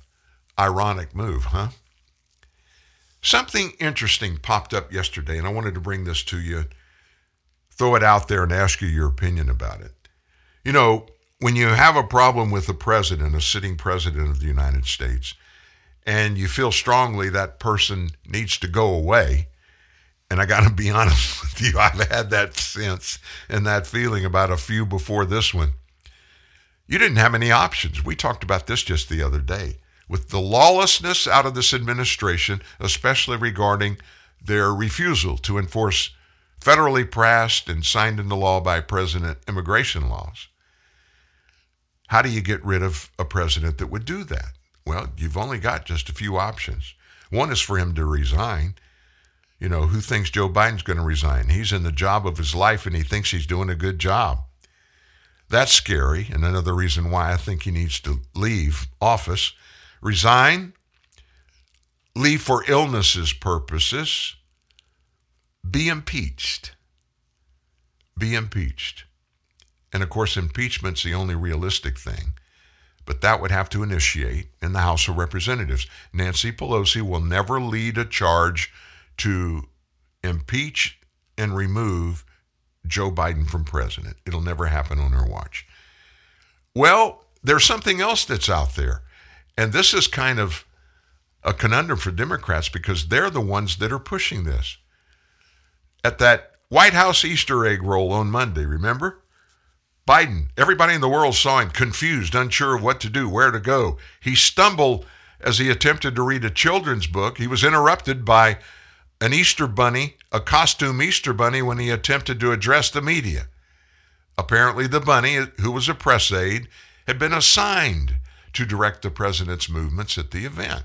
ironic move, huh? Something interesting popped up yesterday, and I wanted to bring this to you, throw it out there and ask you your opinion about it. You know, when you have a problem with the president, a sitting president of the United States, and you feel strongly that person needs to go away, and I got to be honest with you, I've had that sense and that feeling about a few before this one. You didn't have any options. We talked about this just the other day. With the lawlessness out of this administration, especially regarding their refusal to enforce federally passed and signed into law by president immigration laws, how do you get rid of a president that would do that? Well, you've only got just a few options. One is for him to resign. You know, who thinks Joe Biden's going to resign? He's in the job of his life, and he thinks he's doing a good job. That's scary, and another reason why I think he needs to leave office. Resign, leave for illnesses purposes, be impeached. Be impeached. And, of course, impeachment's the only realistic thing. But that would have to initiate in the House of Representatives. Nancy Pelosi will never lead a charge to impeach and remove Joe Biden from president. It'll never happen on her watch. Well, there's something else that's out there. And this is kind of a conundrum for Democrats because they're the ones that are pushing this. At that White House Easter egg roll on Monday, remember? Biden, everybody in the world saw him confused, unsure of what to do, where to go. He stumbled as he attempted to read a children's book. He was interrupted by an Easter bunny, a costume Easter bunny, when he attempted to address the media. Apparently the bunny, who was a press aide, had been assigned to direct the president's movements at the event.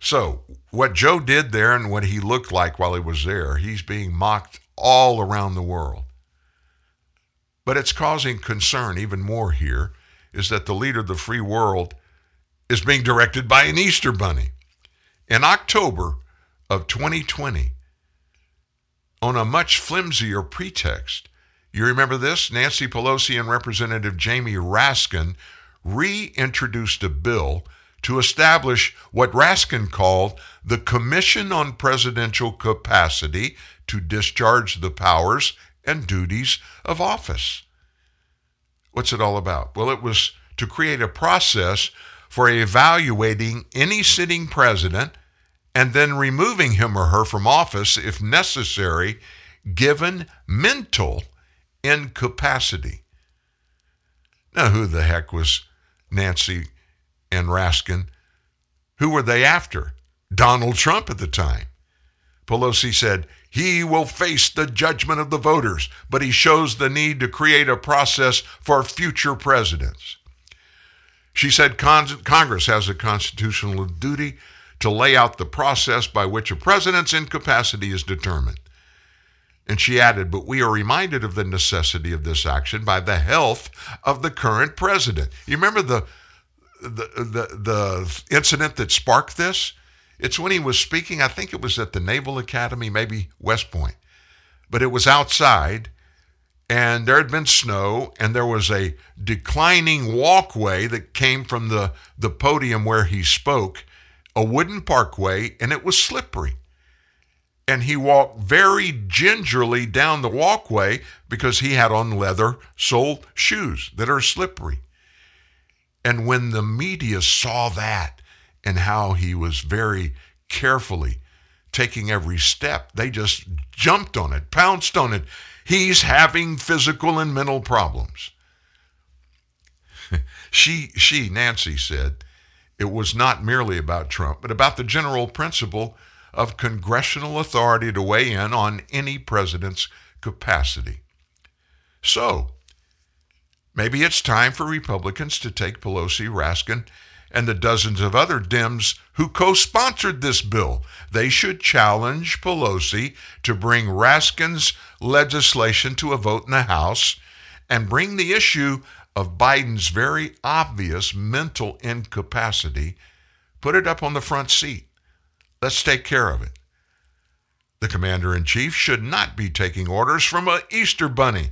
So what Joe did there and what he looked like while he was there, he's being mocked all around the world. But it's causing concern even more here, is that the leader of the free world is being directed by an Easter bunny. In October of twenty twenty, on a much flimsier pretext, you remember this? Nancy Pelosi and Representative Jamie Raskin reintroduced a bill to establish what Raskin called the Commission on Presidential Capacity to Discharge the Powers and Duties of Office. What's it all about? Well, it was to create a process for evaluating any sitting president and then removing him or her from office if necessary, given mental incapacity. Now, who the heck was Nancy and Raskin? Who were they after? Donald Trump at the time. Pelosi said, he will face the judgment of the voters, but he shows the need to create a process for future presidents. She said Congress has a constitutional duty to lay out the process by which a president's incapacity is determined. And she added, but we are reminded of the necessity of this action by the health of the current president. You remember the the the, the incident that sparked this? It's when he was speaking, I think it was at the Naval Academy, maybe West Point, but it was outside and there had been snow and there was a declining walkway that came from the, the podium where he spoke, a wooden parkway, and it was slippery. And he walked very gingerly down the walkway because he had on leather-soled shoes that are slippery. And when the media saw that and how he was very carefully taking every step, they just jumped on it, pounced on it. He's having physical and mental problems. she, she, Nancy, said it was not merely about Trump, but about the general principle of congressional authority to weigh in on any president's capacity. So, maybe it's time for Republicans to take Pelosi, Raskin, and the dozens of other Dems who co-sponsored this bill. They should challenge Pelosi to bring Raskin's legislation to a vote in the House and bring the issue of Biden's very obvious mental incapacity, put it up on the front seat. Let's take care of it. The commander-in-chief should not be taking orders from an Easter bunny.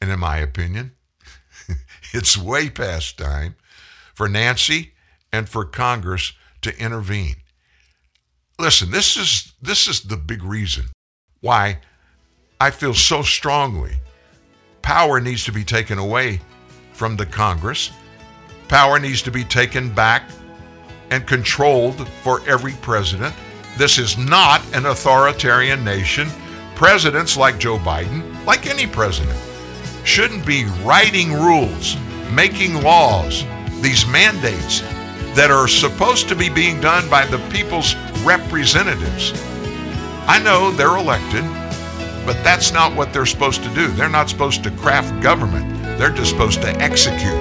And in my opinion, it's way past time for Nancy and for Congress to intervene. Listen, this is this is the big reason why I feel so strongly power needs to be taken away from the Congress. Power needs to be taken back and controlled for every president. This is not an authoritarian nation. Presidents like Joe Biden, like any president, shouldn't be writing rules, making laws, these mandates that are supposed to be being done by the people's representatives. I know they're elected, but that's not what they're supposed to do. They're not supposed to craft government. They're just supposed to execute.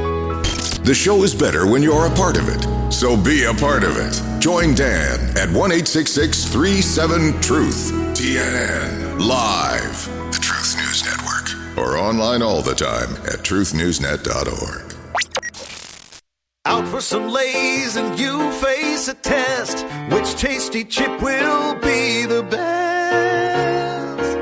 The show is better when you're a part of it. So be a part of it. Join Dan at one eight six six three seven T R U T H. T N N. Live. The Truth News Network. Or online all the time at truth news net dot org. Out for some Lay's and you face a test. Which tasty chip will be the best?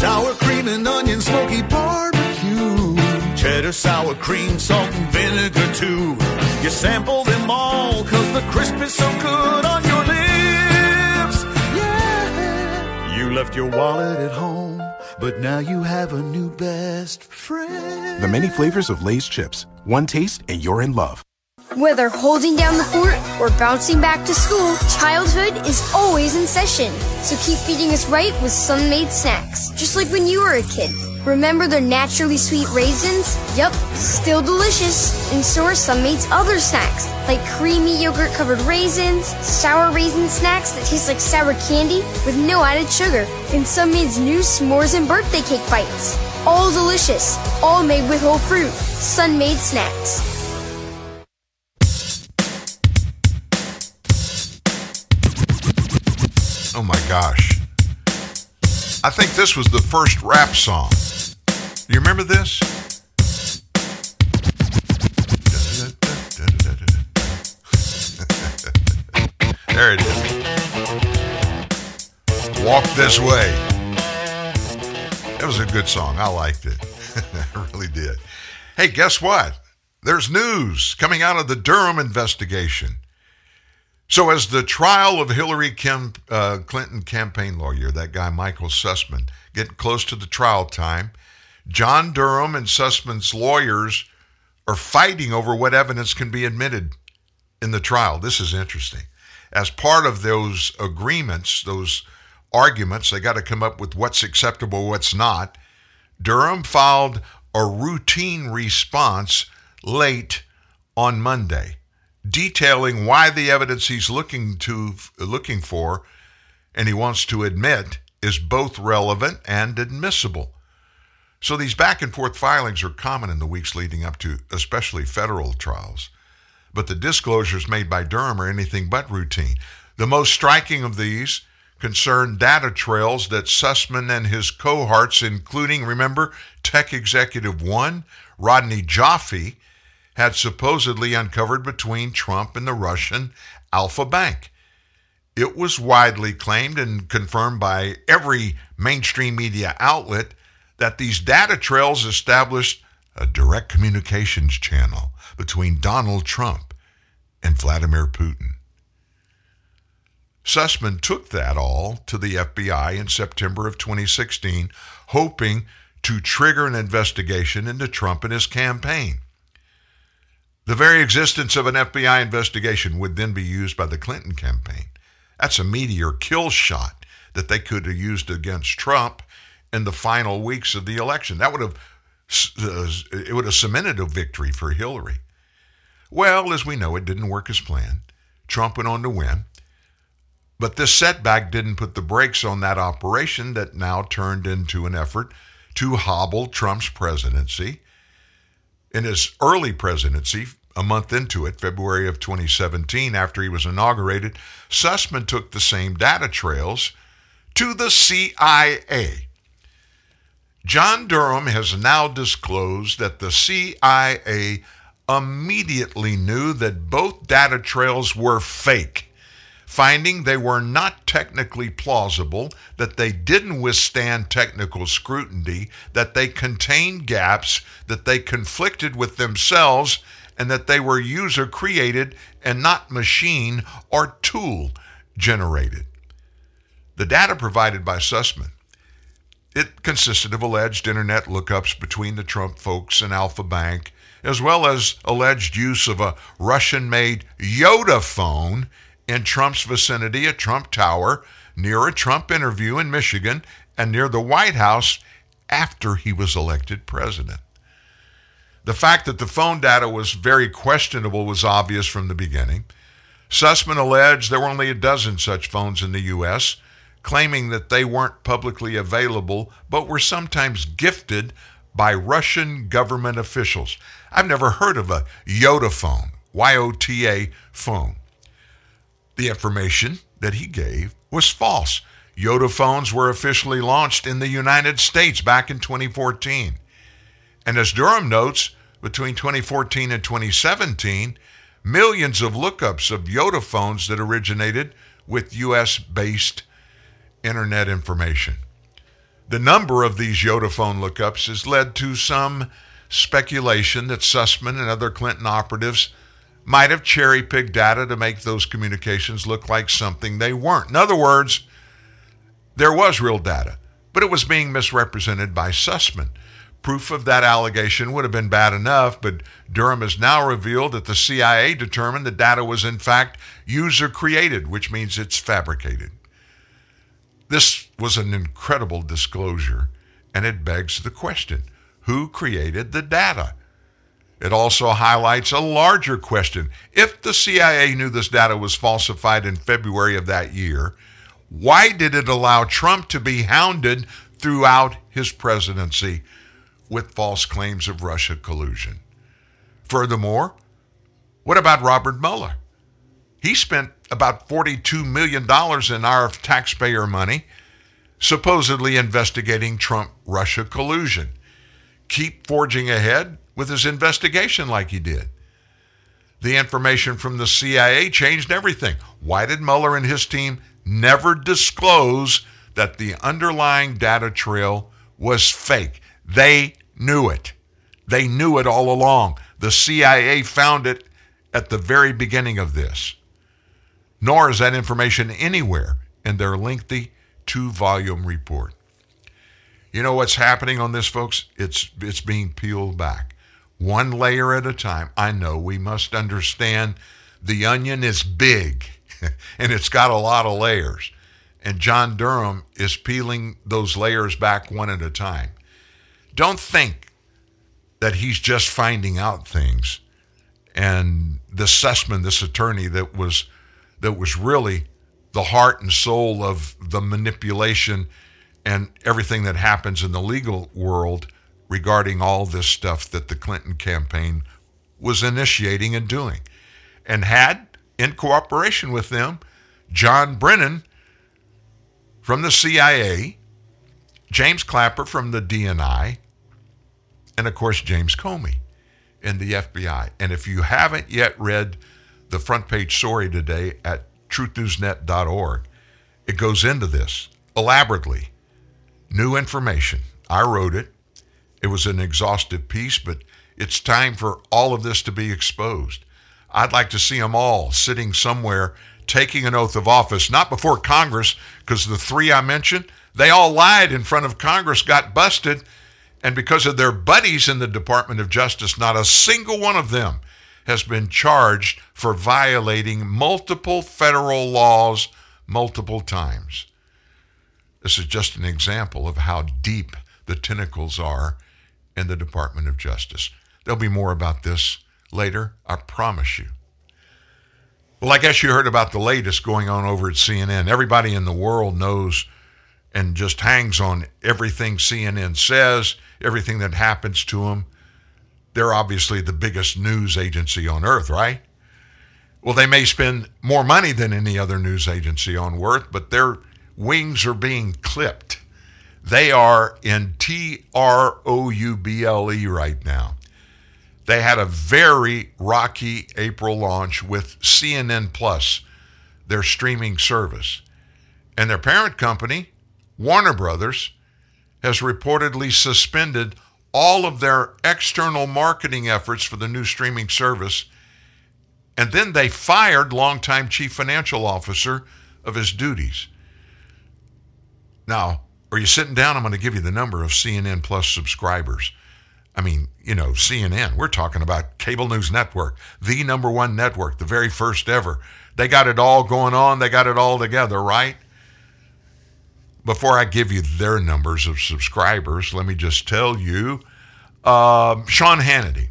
Sour cream and onion smoky barbecue. Cheddar, sour cream, salt and vinegar too. You sample them all, cause the crisp is so good on your lips. Yeah. You left your wallet at home, but now you have a new best friend. The many flavors of Lay's chips. One taste and you're in love. Whether holding down the fort or bouncing back to school, childhood is always in session. So keep feeding us right with sun-made snacks, just like when you were a kid. Remember their naturally sweet raisins? Yup, still delicious. And so are Sunmaid's other snacks, like creamy yogurt-covered raisins, sour raisin snacks that taste like sour candy with no added sugar, and Sunmaid's new s'mores and birthday cake bites. All delicious, all made with whole fruit. Sunmaid snacks. Oh my gosh. I think this was the first rap song. Do you remember this? There it is. Walk This Way. That was a good song. I liked it. I really did. Hey, guess what? There's news coming out of the Durham investigation. So as the trial of Hillary Kim, uh, Clinton campaign lawyer, that guy Michael Sussman, getting close to the trial time, John Durham and Sussman's lawyers are fighting over what evidence can be admitted in the trial. This is interesting. As part of those agreements, those arguments, they got to come up with what's acceptable, what's not. Durham filed a routine response late on Monday, detailing why the evidence he's looking to looking for and he wants to admit is both relevant and admissible. So these back and forth filings are common in the weeks leading up to especially federal trials. But the disclosures made by Durham are anything but routine. The most striking of these concern data trails that Sussman and his cohorts, including, remember, Tech Executive One, Rodney Jaffe, had supposedly uncovered between Trump and the Russian Alpha Bank. It was widely claimed and confirmed by every mainstream media outlet that these data trails established a direct communications channel between Donald Trump and Vladimir Putin. Sussman took that all to the F B I in September of twenty sixteen, hoping to trigger an investigation into Trump and his campaign. The very existence of an F B I investigation would then be used by the Clinton campaign. That's a meteor kill shot that they could have used against Trump in the final weeks of the election. That would have, it would have cemented a victory for Hillary. Well, as we know, it didn't work as planned. Trump went on to win. But this setback didn't put the brakes on that operation that now turned into an effort to hobble Trump's presidency. In his early presidency, a month into it, February of twenty seventeen, after he was inaugurated, Sussman took the same data trails to the C I A. John Durham has now disclosed that the C I A immediately knew that both data trails were fake, finding they were not technically plausible, that they didn't withstand technical scrutiny, that they contained gaps, that they conflicted with themselves, and that they were user-created and not machine or tool-generated. The data provided by Sussman, it consisted of alleged internet lookups between the Trump folks and Alpha Bank, as well as alleged use of a Russian-made Yoda phone in Trump's vicinity, a Trump Tower, near a Trump interview in Michigan, and near the White House after he was elected president. The fact that the phone data was very questionable was obvious from the beginning. Sussman alleged there were only a dozen such phones in the U S, claiming that they weren't publicly available, but were sometimes gifted by Russian government officials. I've never heard of a Yoda phone, Y O T A phone. The information that he gave was false. Yoda phones were officially launched in the United States back in twenty fourteen. And as Durham notes, between twenty fourteen and twenty seventeen, millions of lookups of Yoda phones that originated with U S-based internet information. The number of these Yoda phone lookups has led to some speculation that Sussman and other Clinton operatives might have cherry-picked data to make those communications look like something they weren't. In other words, there was real data, but it was being misrepresented by Sussman. Proof of that allegation would have been bad enough, but Durham has now revealed that the C I A determined the data was in fact user-created, which means it's fabricated. This was an incredible disclosure, and it begs the question, who created the data? It also highlights a larger question. If the C I A knew this data was falsified in February of that year, why did it allow Trump to be hounded throughout his presidency with false claims of Russia collusion? Furthermore, what about Robert Mueller? He spent about forty-two million dollars in our taxpayer money supposedly investigating Trump-Russia collusion. Keep forging ahead with his investigation like he did. The information from the C I A changed everything. Why did Mueller and his team never disclose that the underlying data trail was fake? They knew it. They knew it all along. The C I A found it at the very beginning of this. Nor is that information anywhere in their lengthy two-volume report. You know what's happening on this, folks? It's it's being peeled back, one layer at a time. I know we must understand the onion is big, and it's got a lot of layers. And John Durham is peeling those layers back one at a time. Don't think that he's just finding out things. And the Sussman, this attorney that was that was really the heart and soul of the manipulation and everything that happens in the legal world regarding all this stuff that the Clinton campaign was initiating and doing. And had, in cooperation with them, John Brennan from the C I A, James Clapper from the D N I, and of course James Comey in the F B I. And if you haven't yet read the front page story today at truth news net dot org, it goes into this elaborately. New information. I wrote it. It was an exhaustive piece, but it's time for all of this to be exposed. I'd like to see them all sitting somewhere taking an oath of office, not before Congress, because the three I mentioned, they all lied in front of Congress, got busted, and because of their buddies in the Department of Justice, not a single one of them has been charged for violating multiple federal laws multiple times. This is just an example of how deep the tentacles are in the Department of Justice. There'll be more about this later, I promise you. Well, I guess you heard about the latest going on over at C N N. Everybody in the world knows and just hangs on everything C N N says, everything that happens to them. They're obviously the biggest news agency on earth, right? Well, they may spend more money than any other news agency on earth, but their wings are being clipped. They are in T R O U B L E right now. They had a very rocky April launch with C N N Plus, their streaming service. And their parent company, Warner Brothers, has reportedly suspended all of their external marketing efforts for the new streaming service, and then they fired longtime chief financial officer of his duties. Now, are you sitting down? I'm going to give you the number of C N N Plus subscribers. I mean, you know, C N N, we're talking about cable news network, the number one network, the very first ever. They got it all going on. They got it all together, right? Before I give you their numbers of subscribers, let me just tell you, um, Sean Hannity.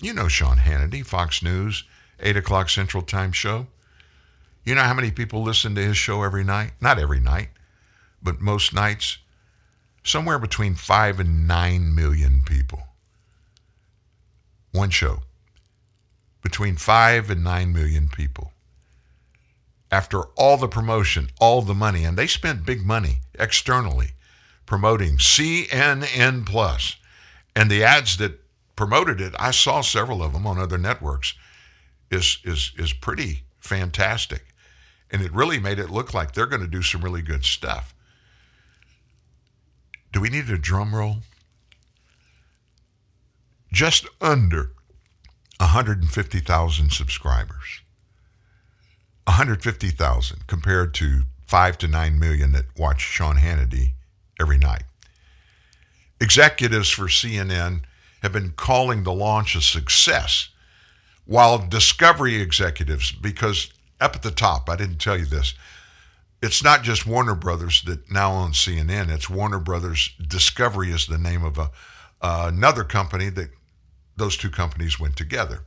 You know Sean Hannity, Fox News, eight o'clock Central Time show. You know how many people listen to his show every night? Not every night, but most nights. Somewhere between five and nine million people. One show. Between five and nine million people. After all the promotion, all the money, and they spent big money externally promoting C N N Plus. And the ads that promoted it, I saw several of them on other networks, is, is, is pretty fantastic. And it really made it look like they're going to do some really good stuff. Do we need a drum roll? Just under one hundred fifty thousand subscribers. one hundred fifty thousand compared to five to nine million that watch Sean Hannity every night. Executives for C N N have been calling the launch a success, while Discovery executives, because up at the top, I didn't tell you this, it's not just Warner Brothers that now owns C N N, it's Warner Brothers Discovery is the name of a, uh, another company that those two companies went together.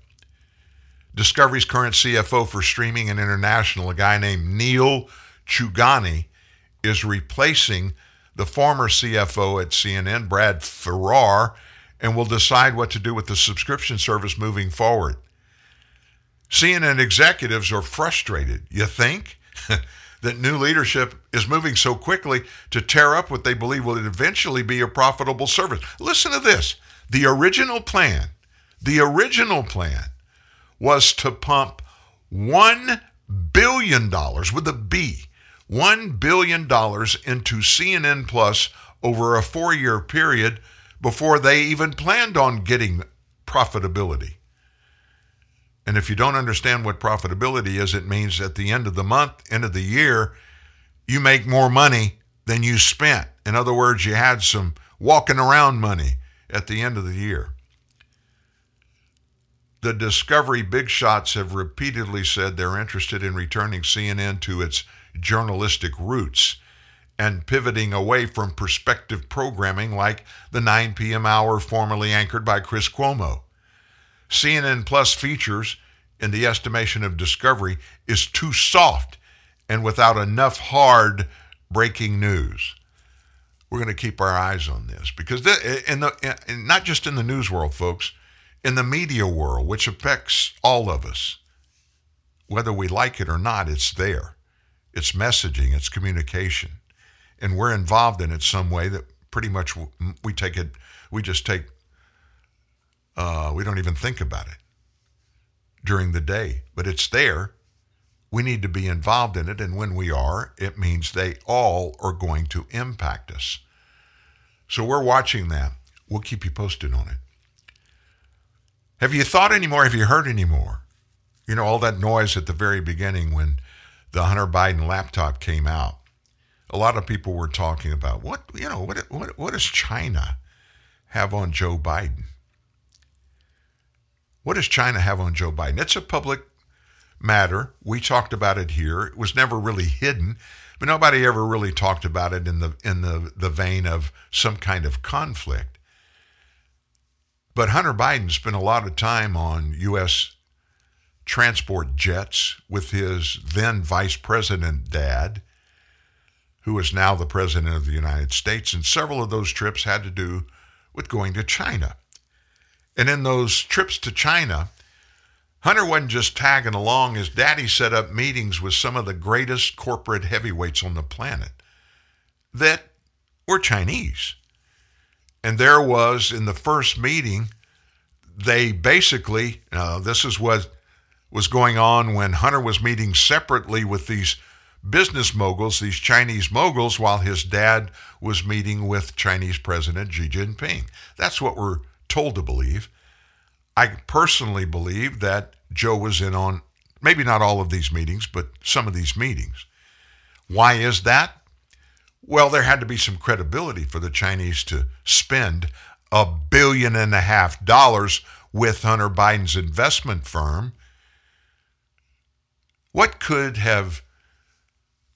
Discovery's current C F O for streaming and international, a guy named Neil Chugani, is replacing the former C F O at C N N, Brad Farrar, and will decide what to do with the subscription service moving forward. C N N executives are frustrated, you think, that new leadership is moving so quickly to tear up what they believe will eventually be a profitable service. Listen to this. The original plan, the original plan, was to pump one billion dollars, with a B, one billion dollars into C N N Plus over a four-year period before they even planned on getting profitability. And if you don't understand what profitability is, it means at the end of the month, end of the year, you make more money than you spent. In other words, you had some walking around money at the end of the year. The Discovery big shots have repeatedly said they're interested in returning C N N to its journalistic roots and pivoting away from perspective programming like the nine p.m. hour formerly anchored by Chris Cuomo. C N N Plus features, in the estimation of Discovery, is too soft and without enough hard breaking news. We're going to keep our eyes on this because th- in the, in, not just in the news world, folks, in the media world, which affects all of us, whether we like it or not, it's there. It's messaging, it's communication, and we're involved in it some way that pretty much we take it, we just take Uh, we don't even think about it during the day, but it's there. We need to be involved in it, and when we are, it means they all are going to impact us. So we're watching that. We'll keep you posted on it. Have you thought any more? Have you heard any more? You know, all that noise at the very beginning when the Hunter Biden laptop came out, a lot of people were talking about, what, you know, what, what, what does China have on Joe Biden? What does China have on Joe Biden? It's a public matter. We talked about it here. It was never really hidden, but nobody ever really talked about it in the in the, the vein of some kind of conflict. But Hunter Biden spent a lot of time on U S transport jets with his then vice president dad, who is now the president of the United States, and several of those trips had to do with going to China. And in those trips to China, Hunter wasn't just tagging along. His daddy set up meetings with some of the greatest corporate heavyweights on the planet that were Chinese. And there was, in the first meeting, they basically, uh, this is what was going on when Hunter was meeting separately with these business moguls, these Chinese moguls, while his dad was meeting with Chinese President Xi Jinping. That's what we're told to believe. I personally believe that Joe was in on maybe not all of these meetings, but some of these meetings. Why is that? Well, there had to be some credibility for the Chinese to spend a billion and a half dollars with Hunter Biden's investment firm. What could have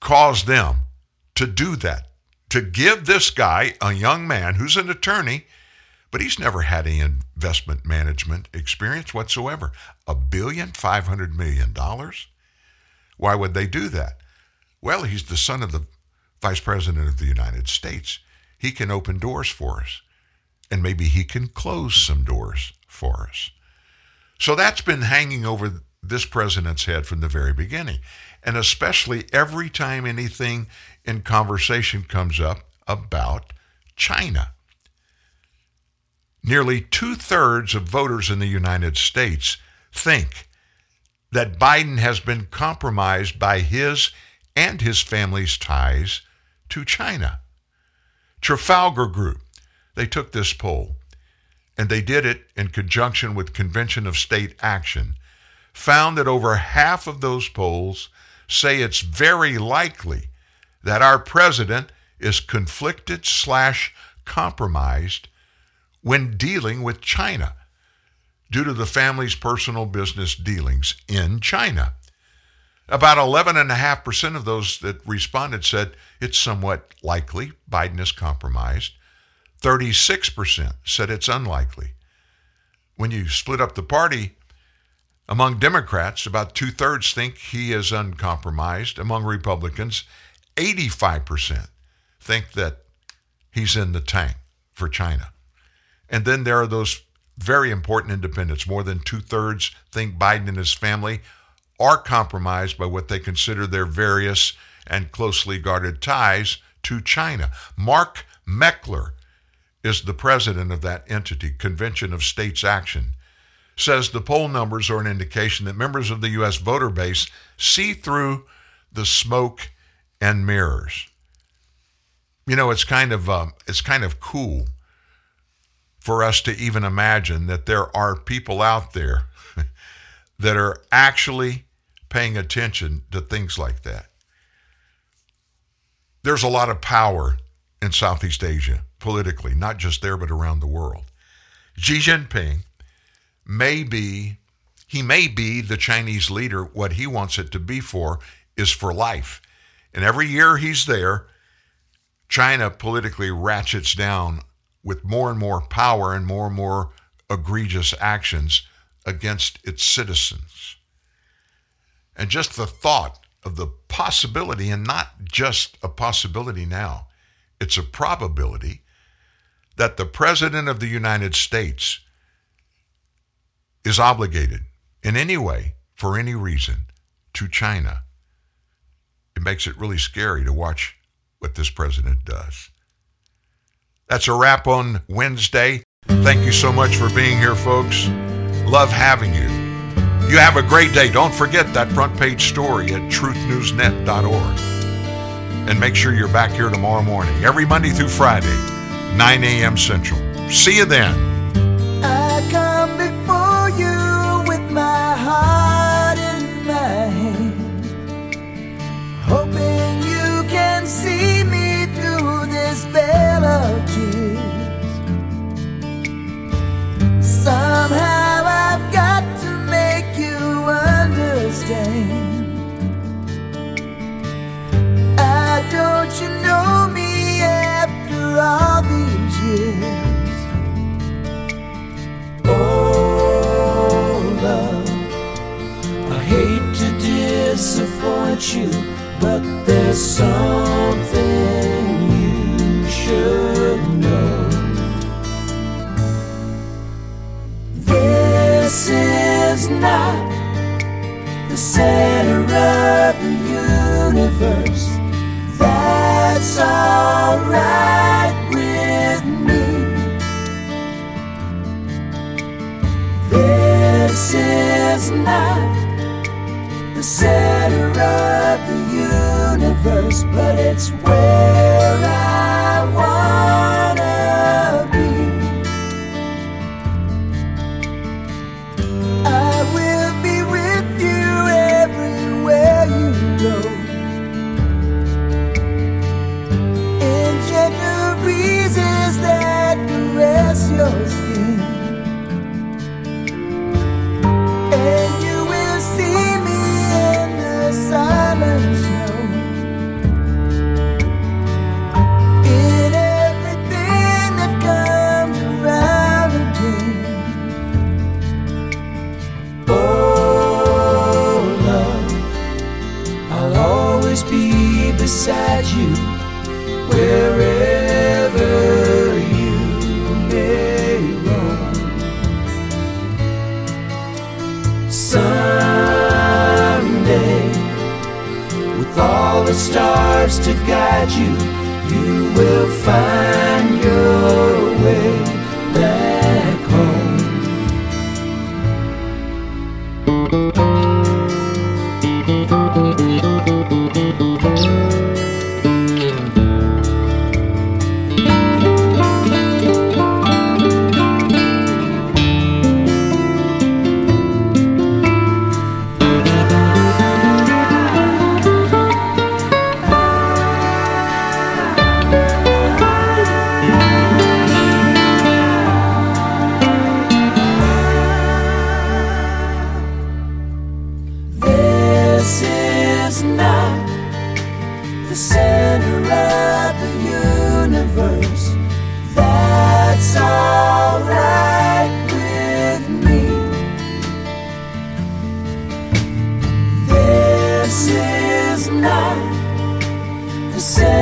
caused them to do that? To give this guy, a young man who's an attorney, but he's never had any investment management experience whatsoever. A billion, five hundred million dollars? Why would they do that? Well, he's the son of the vice president of the United States. He can open doors for us, and maybe he can close some doors for us. So that's been hanging over this president's head from the very beginning, and especially every time anything in conversation comes up about China. Nearly two-thirds of voters in the United States think that Biden has been compromised by his and his family's ties to China. Trafalgar Group, they took this poll, and they did it in conjunction with Convention of State Action, found that over half of those polls say it's very likely that our president is conflicted slash compromised when dealing with China due to the family's personal business dealings in China. About eleven point five percent of those that responded said it's somewhat likely Biden is compromised. thirty-six percent said it's unlikely. When you split up the party, among Democrats, about two-thirds think he is uncompromised. Among Republicans, eighty-five percent think that he's in the tank for China. And then there are those very important independents. More than two-thirds think Biden and his family are compromised by what they consider their various and closely guarded ties to China. Mark Meckler is the president of that entity, Convention of States Action, says the poll numbers are an indication that members of the U S voter base see through the smoke and mirrors. You know, it's kind of um, it's kind of cool for us to even imagine that there are people out there that are actually paying attention to things like that. There's a lot of power in Southeast Asia politically, not just there, but around the world. Xi Jinping may be, he may be the Chinese leader. What he wants it to be for is for life. And every year he's there, China politically ratchets down with more and more power and more and more egregious actions against its citizens. And just the thought of the possibility, and not just a possibility now, it's a probability that the President of the United States is obligated in any way, for any reason, to China. It makes it really scary to watch what this president does. That's a wrap on Wednesday. Thank you so much for being here, folks. Love having you. You have a great day. Don't forget that front page story at truth news net dot org. And make sure you're back here tomorrow morning, every Monday through Friday, nine a.m. Central. See you then. I come before you with my heart in my hand, hoping you can see me through this veil of tears. Somehow I've got to make you understand. Ah, don't you know me after all these years? Oh, love, I hate to disappoint you, but there's something you should know. This is not the center of the universe. That's all right with me. This is not the center of the universe, but it's where I wanna be. I will be with you everywhere you go. In gentle breezes that caress your skin. And you will see me in the silent snow. In everything that comes around again. Oh, love, I'll always be beside you, wherever. Someday, with all the stars to guide you, you will find your way back home. Say